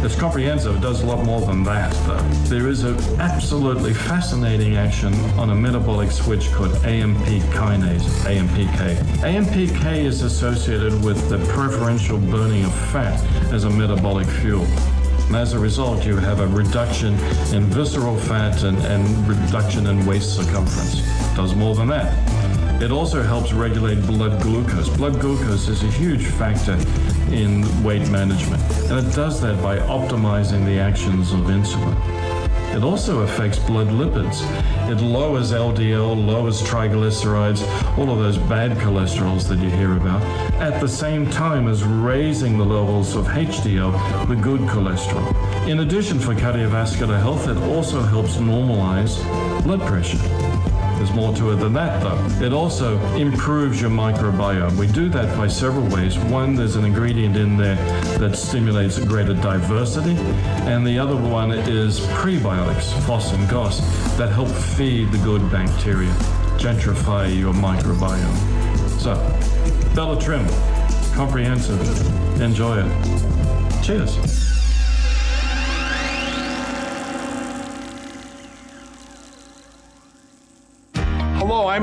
It's comprehensive. It does a lot more than that, though. There is an absolutely fascinating action on a metabolic switch called A M P kinase, A M P K. A M P K is associated with the preferential burning of fat as a metabolic fuel. And as a result, you have a reduction in visceral fat and, and reduction in waist circumference. Does more than that. It also helps regulate blood glucose. Blood glucose is a huge factor in weight management, and it does that by optimizing the actions of insulin. It also affects blood lipids. It lowers L D L, lowers triglycerides, all of those bad cholesterols that you hear about, at the same time as raising the levels of H D L, the good cholesterol. In addition, for cardiovascular health, it also helps normalize blood pressure. There's more to it than that, though. It also improves your microbiome. We do that by several ways. One, there's an ingredient in there that stimulates greater diversity, and the other one is prebiotics, F O S and G O S, that help feed the good bacteria, gentrify your microbiome. So, Bellatrim, comprehensive. Enjoy it. Cheers. Hello, I'm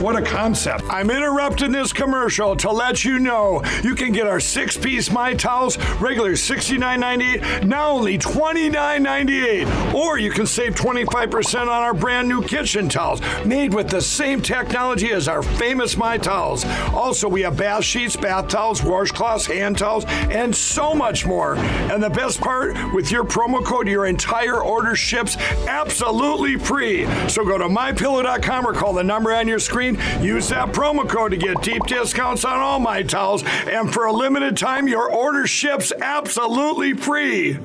What a concept. I'm interrupting this commercial to let you know you can get our six-piece My Towels, regular sixty-nine ninety-eight, now only twenty-nine ninety-eight. Or you can save twenty-five percent on our brand new kitchen towels, made with the same technology as our famous My Towels. Also, we have bath sheets, bath towels, washcloths, hand towels, and so much more. And the best part, with your promo code, your entire order ships absolutely free. So go to my pillow dot com or call the number on your screen. Use that promo code to get deep discounts on all my towels, and for a limited time, your order ships absolutely free.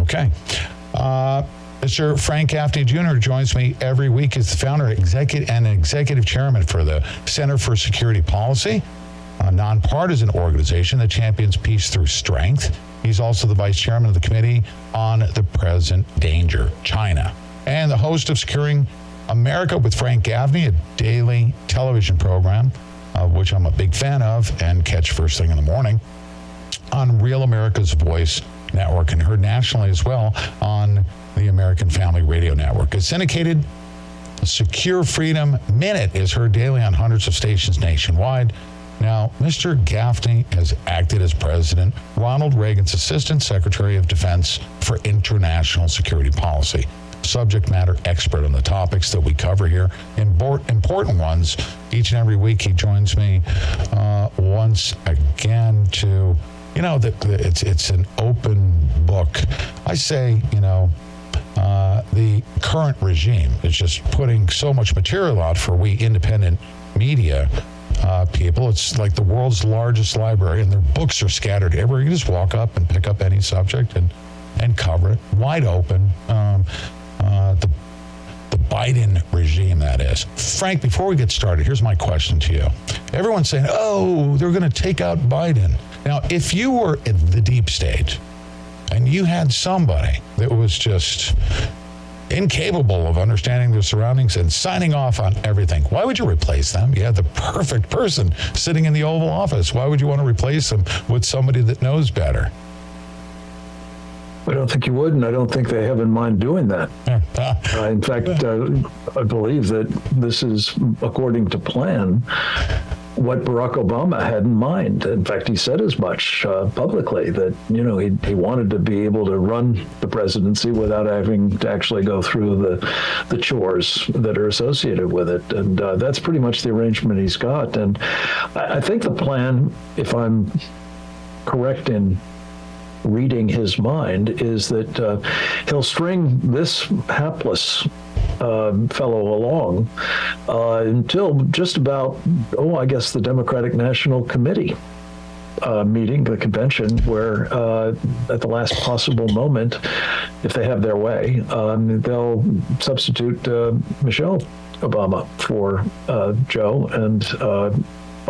Okay. Uh... Mister Frank Gaffney Junior joins me every week as the founder executive and executive chairman for the Center for Security Policy, a nonpartisan organization that champions peace through strength. He's also the vice chairman of the Committee on the Present Danger, China, and the host of Securing America with Frank Gaffney, a daily television program, of which I'm a big fan of and catch first thing in the morning on Real America's Voice Network, and heard nationally as well on the American Family Radio Network. It's syndicated. Secure Freedom Minute is heard daily on hundreds of stations nationwide. Now, Mister Gaffney has acted as President Ronald Reagan's Assistant Secretary of Defense for International Security Policy, subject matter expert on the topics that we cover here, important ones. Each and every week he joins me uh, once again to... You know, the, the, it's it's an open book. I say, you know, uh, the current regime is just putting so much material out for we independent media uh, people. It's like the world's largest library, and their books are scattered everywhere. You just walk up and pick up any subject and, and cover it wide open. Um, uh, the the Biden regime, that is. Frank, before we get started, here's my question to you. Everyone's saying, oh, they're going to take out Biden. Now, if you were in the deep state and you had somebody that was just incapable of understanding their surroundings and signing off on everything, why would you replace them? You had the perfect person sitting in the Oval Office. Why would you want to replace them with somebody that knows better? I don't think you would, and I don't think they have in mind doing that. Uh, in fact, uh, I believe that this is, according to plan, what Barack Obama had in mind. In fact, he said as much uh, publicly that, you know, he he wanted to be able to run the presidency without having to actually go through the the chores that are associated with it. And uh, that's pretty much the arrangement he's got. And I, I think the plan, if I'm correct in reading his mind, is that uh, he'll string this hapless Uh, fellow along uh, until just about, oh, I guess the Democratic National Committee uh, meeting, the convention, where uh, at the last possible moment, if they have their way, um, they'll substitute uh, Michelle Obama for uh, Joe and uh,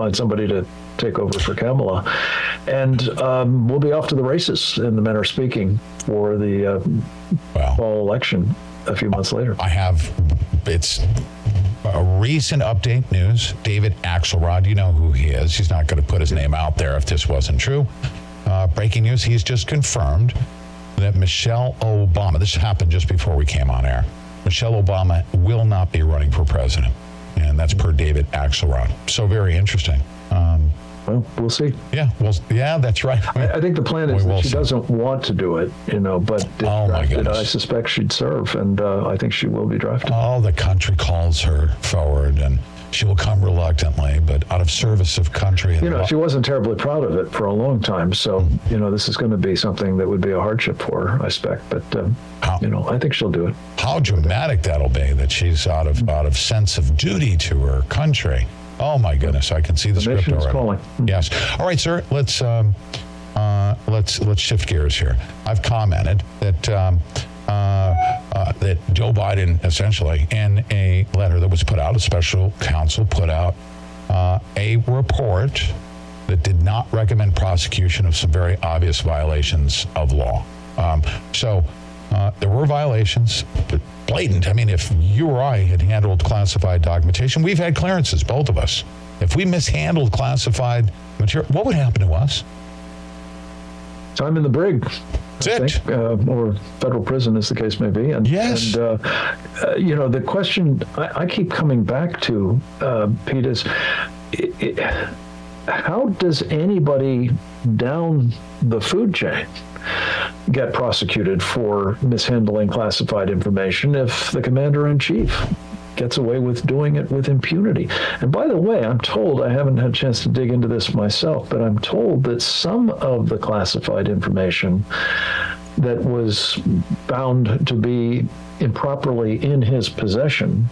find somebody to take over for Kamala. And um, we'll be off to the races, and the men are speaking for the uh, wow. fall election a few months later. I have, it's a recent update news. David Axelrod, you know who he is. He's not going to put his name out there if this wasn't true. Uh, breaking news, he's just confirmed that Michelle Obama, this happened just before we came on air, Michelle Obama will not be running for president. And that's per David Axelrod. So very interesting. Um, well, we'll see. Yeah, well, yeah, that's right. I, mean, I think the plan is that she see. doesn't want to do it, you know, but it, oh my goodness. It, I suspect she'd serve, and uh, I think she will be drafted. Oh, the country calls her forward, and she will come reluctantly, but out of service of country. And you know, lo- she wasn't terribly proud of it for a long time, so, mm-hmm. you know, this is going to be something that would be a hardship for her, I expect, but, um, how, you know, I think she'll do it. How dramatic that'll be, that she's out of mm-hmm. out of sense of duty to her country. Oh, my goodness, I can see the script already. Calling. Yes. All right, sir, let's um, uh, let's let's shift gears here. I've commented that um, uh, uh, that Joe Biden, essentially, in a letter that was put out, a special counsel put out uh, a report that did not recommend prosecution of some very obvious violations of law. Um, so uh, there were violations, but blatant. I mean, if you or I had handled classified documentation, we've had clearances, both of us. If we mishandled classified material, what would happen to us? Time in the brig. That's it. Uh, or federal prison, as the case may be. And, yes. And, uh, uh, you know, the question I, I keep coming back to, uh, Pete, is it, it, how does anybody down the food chain get prosecuted for mishandling classified information if the commander-in-chief gets away with doing it with impunity? And by the way, I'm told, I haven't had a chance to dig into this myself, but I'm told that some of the classified information that was bound to be improperly in his possession,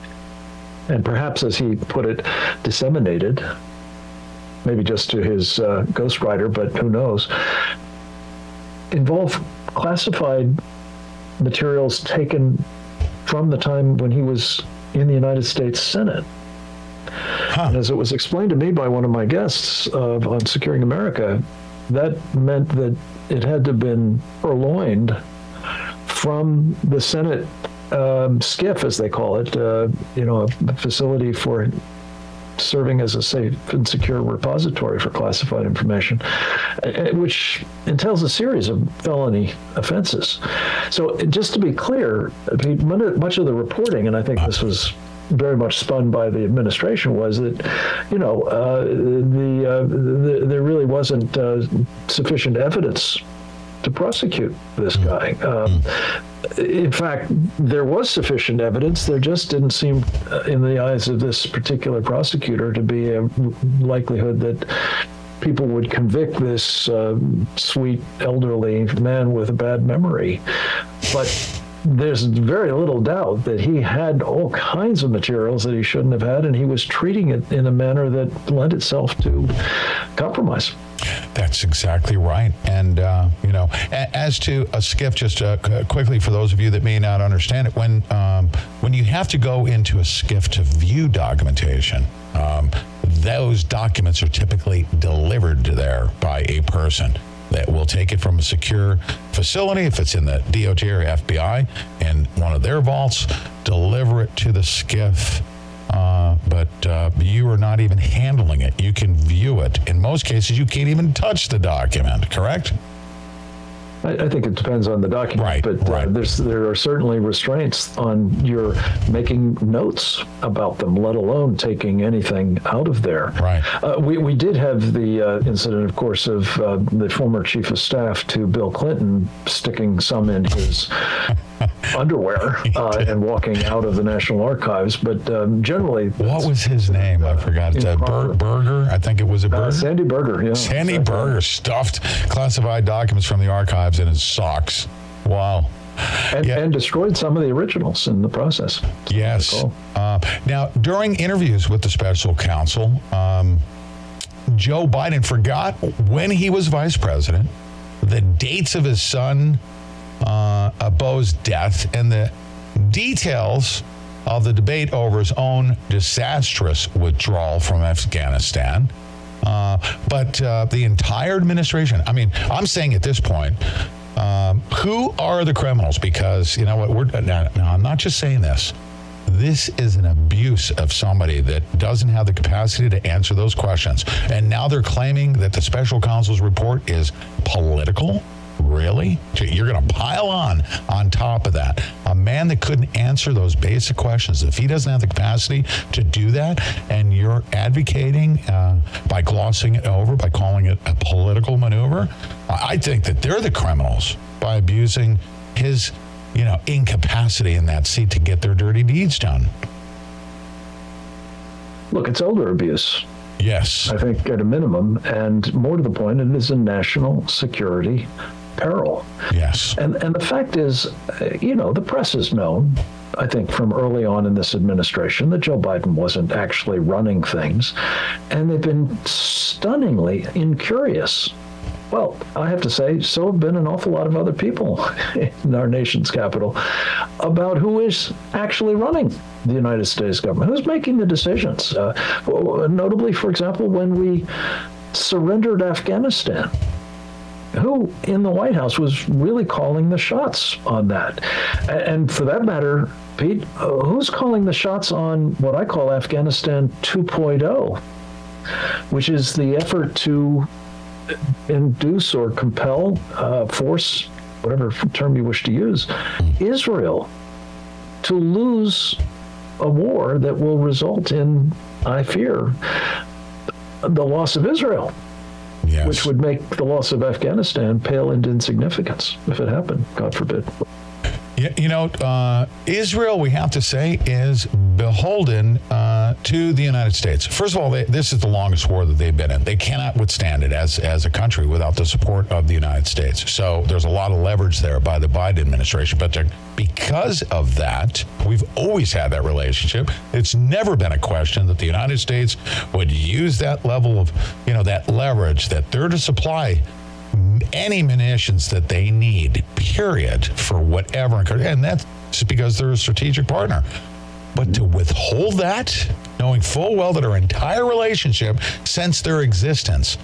and perhaps, as he put it, disseminated, maybe just to his uh, ghostwriter, but who knows, involve classified materials taken from the time when he was in the United States Senate. Huh. And as it was explained to me by one of my guests uh, on Securing America, that meant that it had to have been purloined from the Senate um, skiff, as they call it, uh, you know, a facility for serving as a safe and secure repository for classified information, which entails a series of felony offenses. So just to be clear, much of the reporting, and I think this was very much spun by the administration, was that, you know, uh, the, uh, the there really wasn't uh, sufficient evidence to prosecute this guy. Um, in fact, there was sufficient evidence. There just didn't seem, uh, in the eyes of this particular prosecutor, to be a likelihood that people would convict this uh, sweet elderly man with a bad memory. But there's very little doubt that he had all kinds of materials that he shouldn't have had, and he was treating it in a manner that lent itself to compromise. That's exactly right. And, uh, you know, a- as to a skiff, just uh, c- quickly for those of you that may not understand it, when um, when you have to go into a skiff to view documentation, um, those documents are typically delivered there by a person that will take it from a secure facility, if it's in the D O T or F B I, in one of their vaults, deliver it to the skiff. Uh, but uh, you are not even handling it. You can view it. In most cases, you can't even touch the document, correct? I, I think it depends on the document. Right, but right. Uh, there's, there are certainly restraints on your making notes about them, let alone taking anything out of there. Right. Uh, we, we did have the uh, incident, of course, of uh, the former chief of staff to Bill Clinton sticking some in his underwear uh, and walking out of the National Archives, but um, generally... What was his name? Uh, I forgot. It's a Ber- Berger? I think it was a Berger? Uh, Sandy Berger, yeah. Sandy exactly. Berger stuffed classified documents from the archives in his socks. Wow. And, yeah. and destroyed some of the originals in the process. Yes. Uh, now, during interviews with the special counsel, um, Joe Biden forgot when he was vice president, the dates of his son... Uh, Abo's death, and the details of the debate over his own disastrous withdrawal from Afghanistan. Uh, but uh, the entire administration, I mean, I'm saying at this point, um, who are the criminals? Because, you know what, we're now, now I'm not just saying this. This is an abuse of somebody that doesn't have the capacity to answer those questions. And now they're claiming that the special counsel's report is political? Really? You're going to pile on on top of that. A man that couldn't answer those basic questions, if he doesn't have the capacity to do that, and you're advocating uh, by glossing it over, by calling it a political maneuver, I think that they're the criminals by abusing his, you know, incapacity in that seat to get their dirty deeds done. Look, it's elder abuse. Yes. I think at a minimum, and more to the point, it is a national security peril. Yes. And and the fact is, you know, the press has known, I think, from early on in this administration that Joe Biden wasn't actually running things, and they've been stunningly incurious. Well, I have to say, so have been an awful lot of other people in our nation's capital about who is actually running the United States government, who's making the decisions. Uh, notably, for example, when we surrendered Afghanistan, who in the White House was really calling the shots on that? And for that matter, Pete, who's calling the shots on what I call Afghanistan two point oh, which is the effort to induce or compel, uh, force, whatever term you wish to use, Israel to lose a war that will result in, I fear, the loss of Israel, yes, which would make the loss of Afghanistan pale into insignificance if it happened, God forbid. You know, uh, Israel, we have to say, is beholden uh, to the United States. First of all, they, this is the longest war that they've been in. They cannot withstand it as as a country without the support of the United States. So there's a lot of leverage there by the Biden administration. But because of that, we've always had that relationship. It's never been a question that the United States would use that level of, you know, that leverage that they're to supply any munitions that they need, period, for whatever. And that's because they're a strategic partner. But to withhold that, knowing full well that our entire relationship since their existence,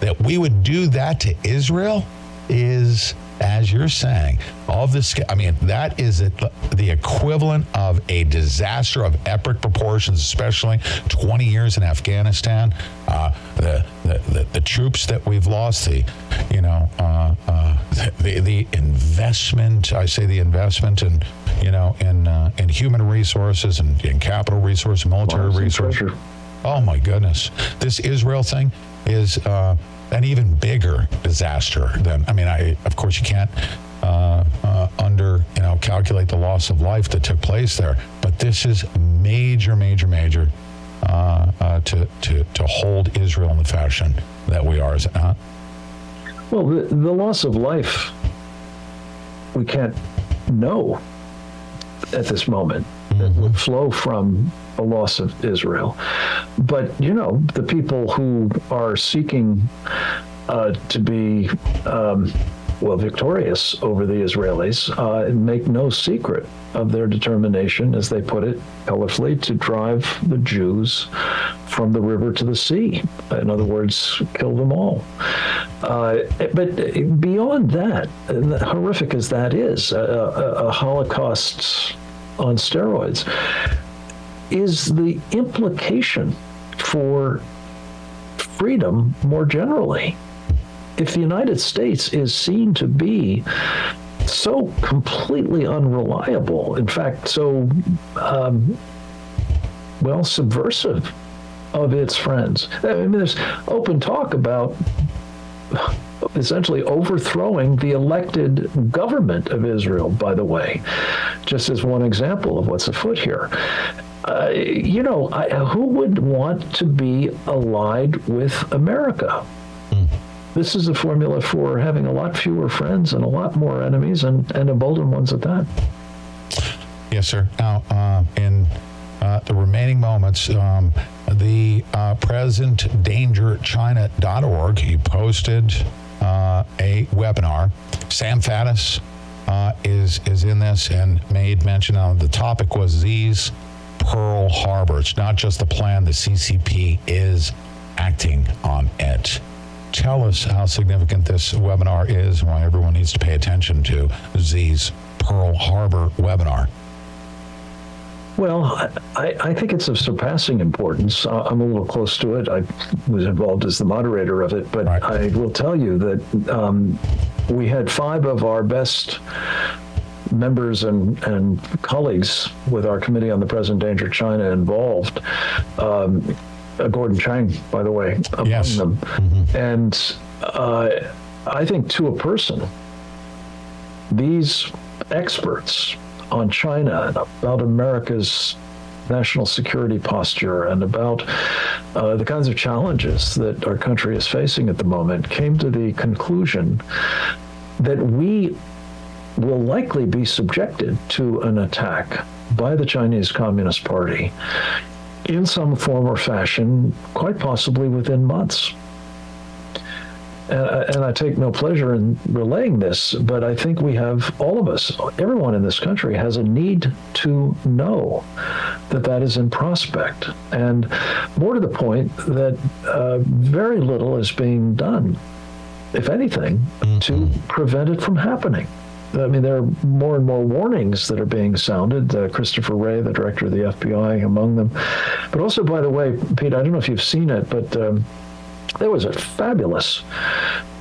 that we would do that to Israel is, as you're saying, all of this, I mean, that is the equivalent of a disaster of epic proportions, especially twenty years in Afghanistan, uh, the, the, the, the troops that we've lost, the, you know, uh, uh, the, the investment, I say the investment in, you know, in, uh, in human resources and in capital resources, military well, resources. Oh my goodness. This Israel thing is, uh, an even bigger disaster than, I mean, I, of course you can't uh, uh, under, you know, calculate the loss of life that took place there, but this is major, major, major uh, uh, to, to, to hold Israel in the fashion that we are, is it not? Well, the, the loss of life, we can't know at this moment. That would flow from a loss of Israel. But, you know, the people who are seeking uh, to be, um, well, victorious over the Israelis uh, make no secret of their determination, as they put it colorfully, to drive the Jews from the river to the sea. In other words, kill them all. Uh, but beyond that, horrific as that is, a, a, a Holocaust on steroids, is the implication for freedom more generally. If the United States is seen to be so completely unreliable, in fact, so, um, well, subversive of its friends. I mean, there's open talk about essentially overthrowing the elected government of Israel, by the way, just as one example of what's afoot here. Uh, you know, I, who would want to be allied with America? Mm. This is the formula for having a lot fewer friends and a lot more enemies, and, and emboldened ones at that. Yes, sir. Now, uh, in uh, the remaining moments, um, the uh, present danger china dot org, you posted Uh, a webinar. Sam Faddis uh, is is in this and made mention of the topic was these Pearl Harbor. It's not just the plan. The C C P is acting on it. Tell us how significant this webinar is and why everyone needs to pay attention to Z's Pearl Harbor webinar. Well, I, I think it's of surpassing importance. I'm a little close to it. I was involved as the moderator of it, but right. I will tell you that um, we had five of our best members and, and colleagues with our Committee on the Present Danger of China involved. Um, uh, Gordon Chang, by the way, among yes. them. Mm-hmm. And uh, I think to a person, these experts on China and about America's national security posture and about uh, the kinds of challenges that our country is facing at the moment came to the conclusion that we will likely be subjected to an attack by the Chinese Communist Party in some form or fashion, quite possibly within months. And I, and I take no pleasure in relaying this, but I think we have, all of us, everyone in this country has a need to know that that is in prospect. And more to the point, that uh, very little is being done, if anything, mm-hmm. to prevent it from happening. I mean, there are more and more warnings that are being sounded, uh, Christopher Wray, the director of the F B I, among them. But also, by the way, Pete, I don't know if you've seen it, but um, there was a fabulous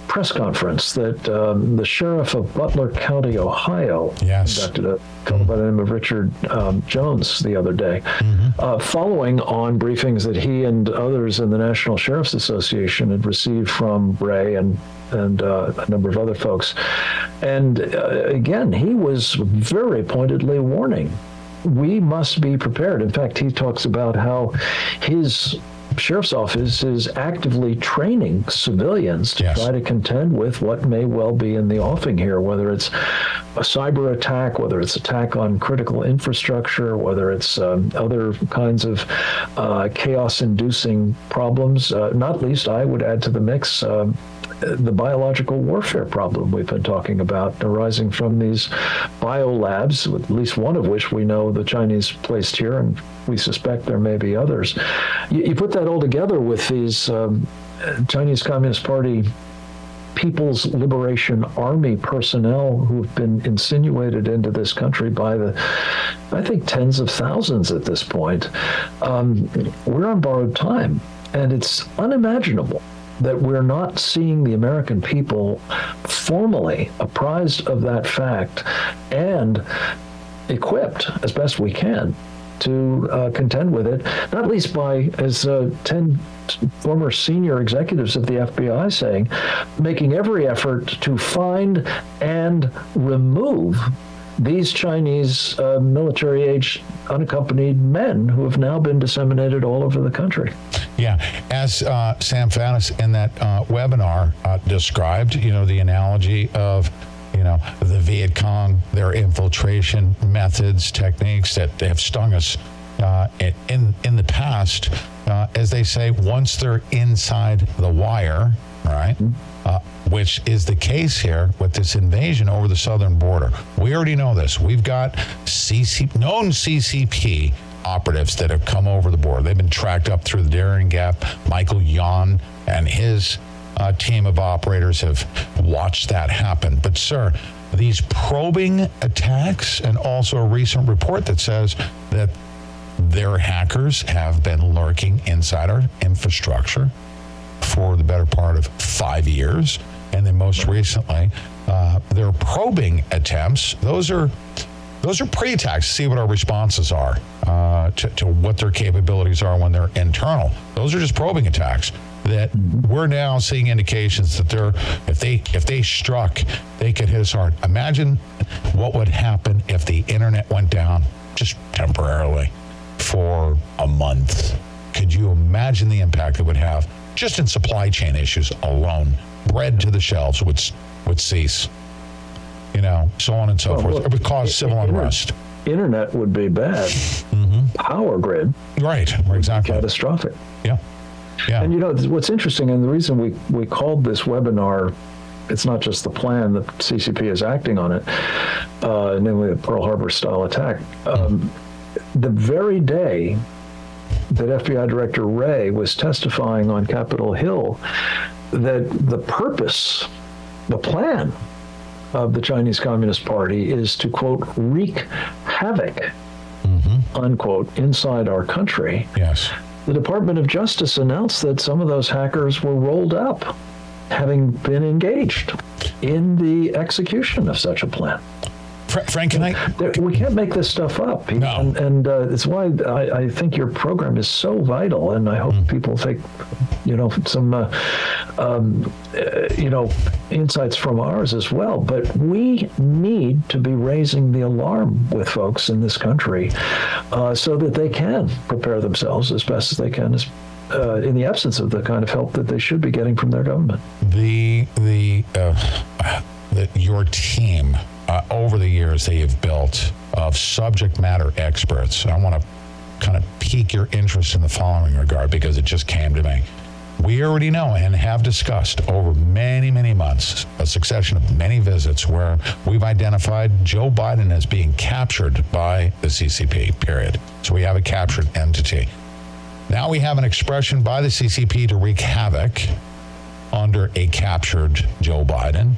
press conference that um, the sheriff of Butler County, Ohio, yes. conducted a fellow by the name of Richard um, Jones the other day, mm-hmm. uh, following on briefings that he and others in the National Sheriff's Association had received from Wray and and uh, a number of other folks. And uh, again, he was very pointedly warning. We must be prepared. In fact, he talks about how his sheriff's office is actively training civilians to yes. try to contend with what may well be in the offing here, whether it's a cyber attack, whether it's attack on critical infrastructure, whether it's um, other kinds of uh, chaos-inducing problems. Uh, not least, I would add to the mix um, the biological warfare problem we've been talking about arising from these biolabs, at least one of which we know the Chinese placed here, and we suspect there may be others. You, you put that all together with these um, Chinese Communist Party People's Liberation Army personnel who've been insinuated into this country by the, I think, tens of thousands at this point. Um, we're on borrowed time, and it's unimaginable that we're not seeing the American people formally apprised of that fact and equipped as best we can to uh, contend with it, not least by, as uh, ten former senior executives of the F B I saying, making every effort to find and remove these Chinese uh, military-aged unaccompanied men who have now been disseminated all over the country. Yeah, as uh, Sam Faddis in that uh, webinar uh, described, you know, the analogy of, you know, the Viet Cong, their infiltration methods, techniques that have stung us uh, in, in the past, uh, as they say, once they're inside the wire, right? Uh, which is the case here with this invasion over the southern border. We already know this. We've got C C, known C C P operatives that have come over the border. They've been tracked up through the Darien Gap. Michael Yon and his uh, team of operators have watched that happen. But, sir, these probing attacks and also a recent report that says that their hackers have been lurking inside our infrastructure for the better part of five years. And then most recently, uh, their probing attempts, those are those are pre-attacks to see what our responses are uh, to, to what their capabilities are when they're internal. Those are just probing attacks that we're now seeing indications that they're, if they if they struck, they could hit us hard. Imagine what would happen if the internet went down just temporarily for a month. Could you imagine the impact it would have? Just in supply chain issues alone, bread to the shelves would would cease, you know, so on and so well, forth. Look, it would cause civil internet, unrest. Internet would be bad. Mm-hmm. Power grid, right? Exactly. Catastrophic. Yeah, yeah. And you know what's interesting, and the reason we we called this webinar, it's not just the plan that C C P is acting on it, uh, namely the Pearl Harbor style attack. Um, mm-hmm. The very day that F B I Director Wray was testifying on Capitol Hill that the purpose, the plan of the Chinese Communist Party is to, quote, wreak havoc, mm-hmm. unquote, inside our country. Yes. The Department of Justice announced that some of those hackers were rolled up, having been engaged in the execution of such a plan. Frank, can I? We can't make this stuff up. No. And, and uh, it's why I, I think your program is so vital, and I hope mm. people take, you know, some, uh, um, uh, you know, insights from ours as well. But we need to be raising the alarm with folks in this country uh, so that they can prepare themselves as best as they can as Uh, in the absence of the kind of help that they should be getting from their government. The the, uh, the your team uh, over the years that you've built of subject matter experts. I want to kind of pique your interest in the following regard because it just came to me. We already know and have discussed over many, many months, a succession of many visits where we've identified Joe Biden as being captured by the C C P, period. So we have a captured entity. Now we have an expression by the C C P to wreak havoc under a captured Joe Biden.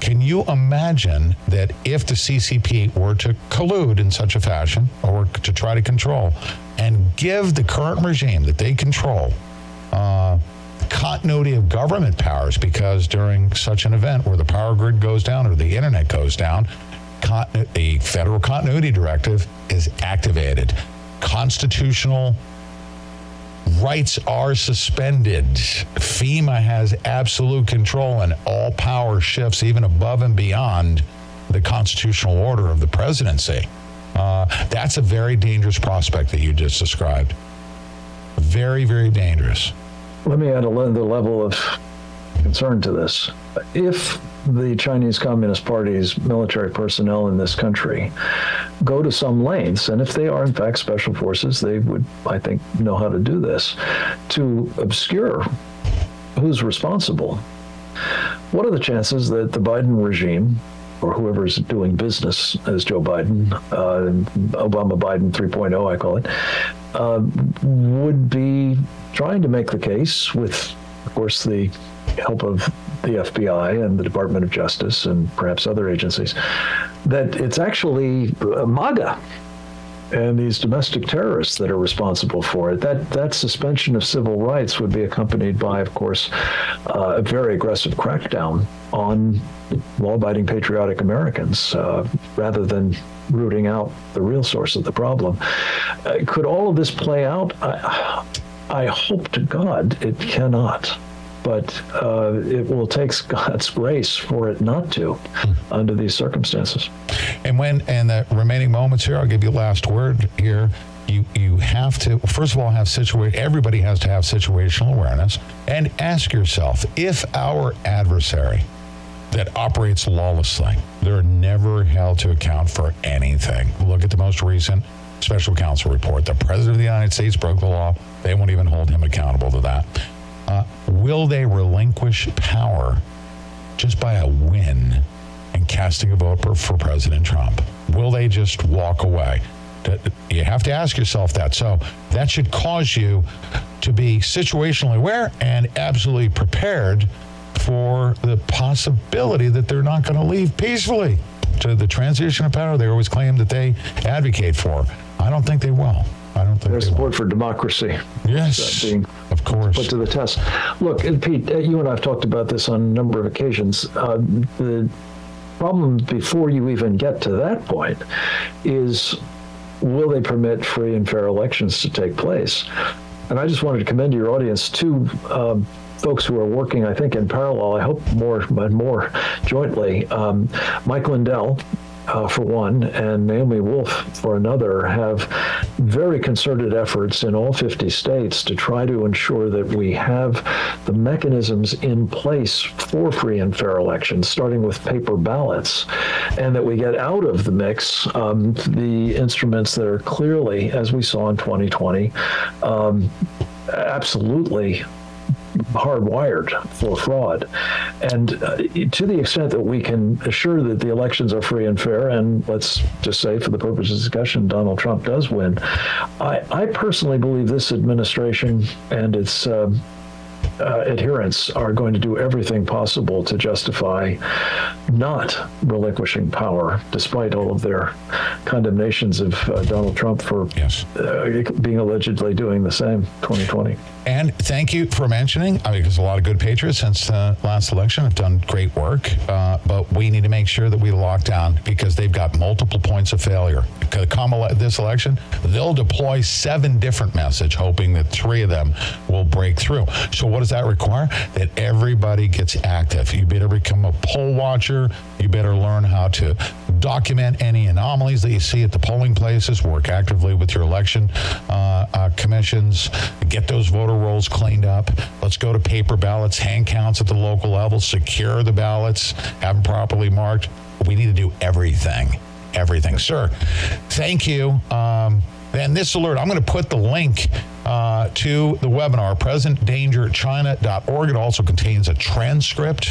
Can you imagine that if the C C P were to collude in such a fashion or to try to control and give the current regime that they control uh, continuity of government powers, because during such an event where the power grid goes down or the internet goes down, continu- the federal continuity directive is activated. Constitutional rights are suspended. FEMA has absolute control and all power shifts even above and beyond the constitutional order of the presidency. Uh, that's a very dangerous prospect that you just described. Very, very dangerous. Let me add another level of concern to this. If the Chinese Communist Party's military personnel in this country go to some lengths, and if they are in fact special forces, they would, I think, know how to do this, to obscure who's responsible. What are the chances that the Biden regime, or whoever's doing business as Joe Biden, uh, Obama Biden three point oh, I call it, uh, would be trying to make the case with, of course, the help of the F B I and the Department of Justice and perhaps other agencies, that it's actually MAGA and these domestic terrorists that are responsible for it. That that suspension of civil rights would be accompanied by, of course, uh, a very aggressive crackdown on law-abiding patriotic Americans uh, rather than rooting out the real source of the problem. Uh, could all of this play out? I, I hope to God it cannot. But uh, it will take God's grace for it not to mm. under these circumstances. And when, and the remaining moments here, I'll give you last word here. You you have to, first of all, have situa- everybody has to have situational awareness and ask yourself, if our adversary that operates lawlessly, they're never held to account for anything. Look at the most recent special counsel report. The president of the United States broke the law. They won't even hold him accountable to that. Uh, will they relinquish power just by a win and casting a vote for, for President Trump? Will they just walk away? You have to ask yourself that. So that should cause you to be situationally aware and absolutely prepared for the possibility that they're not going to leave peacefully to the transition of power they always claim that they advocate for. I don't think they will. I don't think their support for democracy. Yes, being of course put to the test. Look, Pete, you and I have talked about this on a number of occasions. Uh, the problem before you even get to that point is, will they permit free and fair elections to take place? And I just wanted to commend to your audience two um, folks who are working, I think, in parallel. I hope more and more jointly. Um, Mike Lindell, Uh, for one, and Naomi Wolf for another, have very concerted efforts in all fifty states to try to ensure that we have the mechanisms in place for free and fair elections, starting with paper ballots, and that we get out of the mix um, the instruments that are clearly, as we saw in twenty twenty, um, absolutely hardwired for fraud. And uh, to the extent that we can assure that the elections are free and fair, and let's just say for the purpose of discussion, Donald Trump does win, I, I personally believe this administration and its uh, Uh, adherents are going to do everything possible to justify not relinquishing power, despite all of their condemnations of uh, Donald Trump for yes. uh, being allegedly doing the same twenty twenty. And thank you for mentioning, I mean, there's a lot of good patriots since the last election have done great work, uh, but we need to make sure that we lock down because they've got multiple points of failure. Come ele- this election, they'll deploy seven different messages, hoping that three of them will break through. So what does that require? That everybody gets active. You better become a poll watcher. You better learn how to document any anomalies that you see at the polling places, work actively with your election uh, uh, commissions, get those voter rolls cleaned up. Let's go to paper ballots, hand counts at the local level, secure the ballots, have them properly marked. We need to do everything, everything. Sir, thank you. Um, and this alert, I'm going to put the link Uh, to the webinar, present danger china dot org. It also contains a transcript.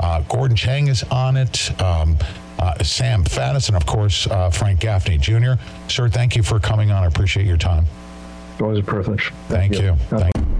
Uh, Gordon Chang is on it, um, uh, Sam Faddis, and of course, uh, Frank Gaffney Junior Sir, thank you for coming on. I appreciate your time. Always a privilege. Thank, thank you. you. Thank you.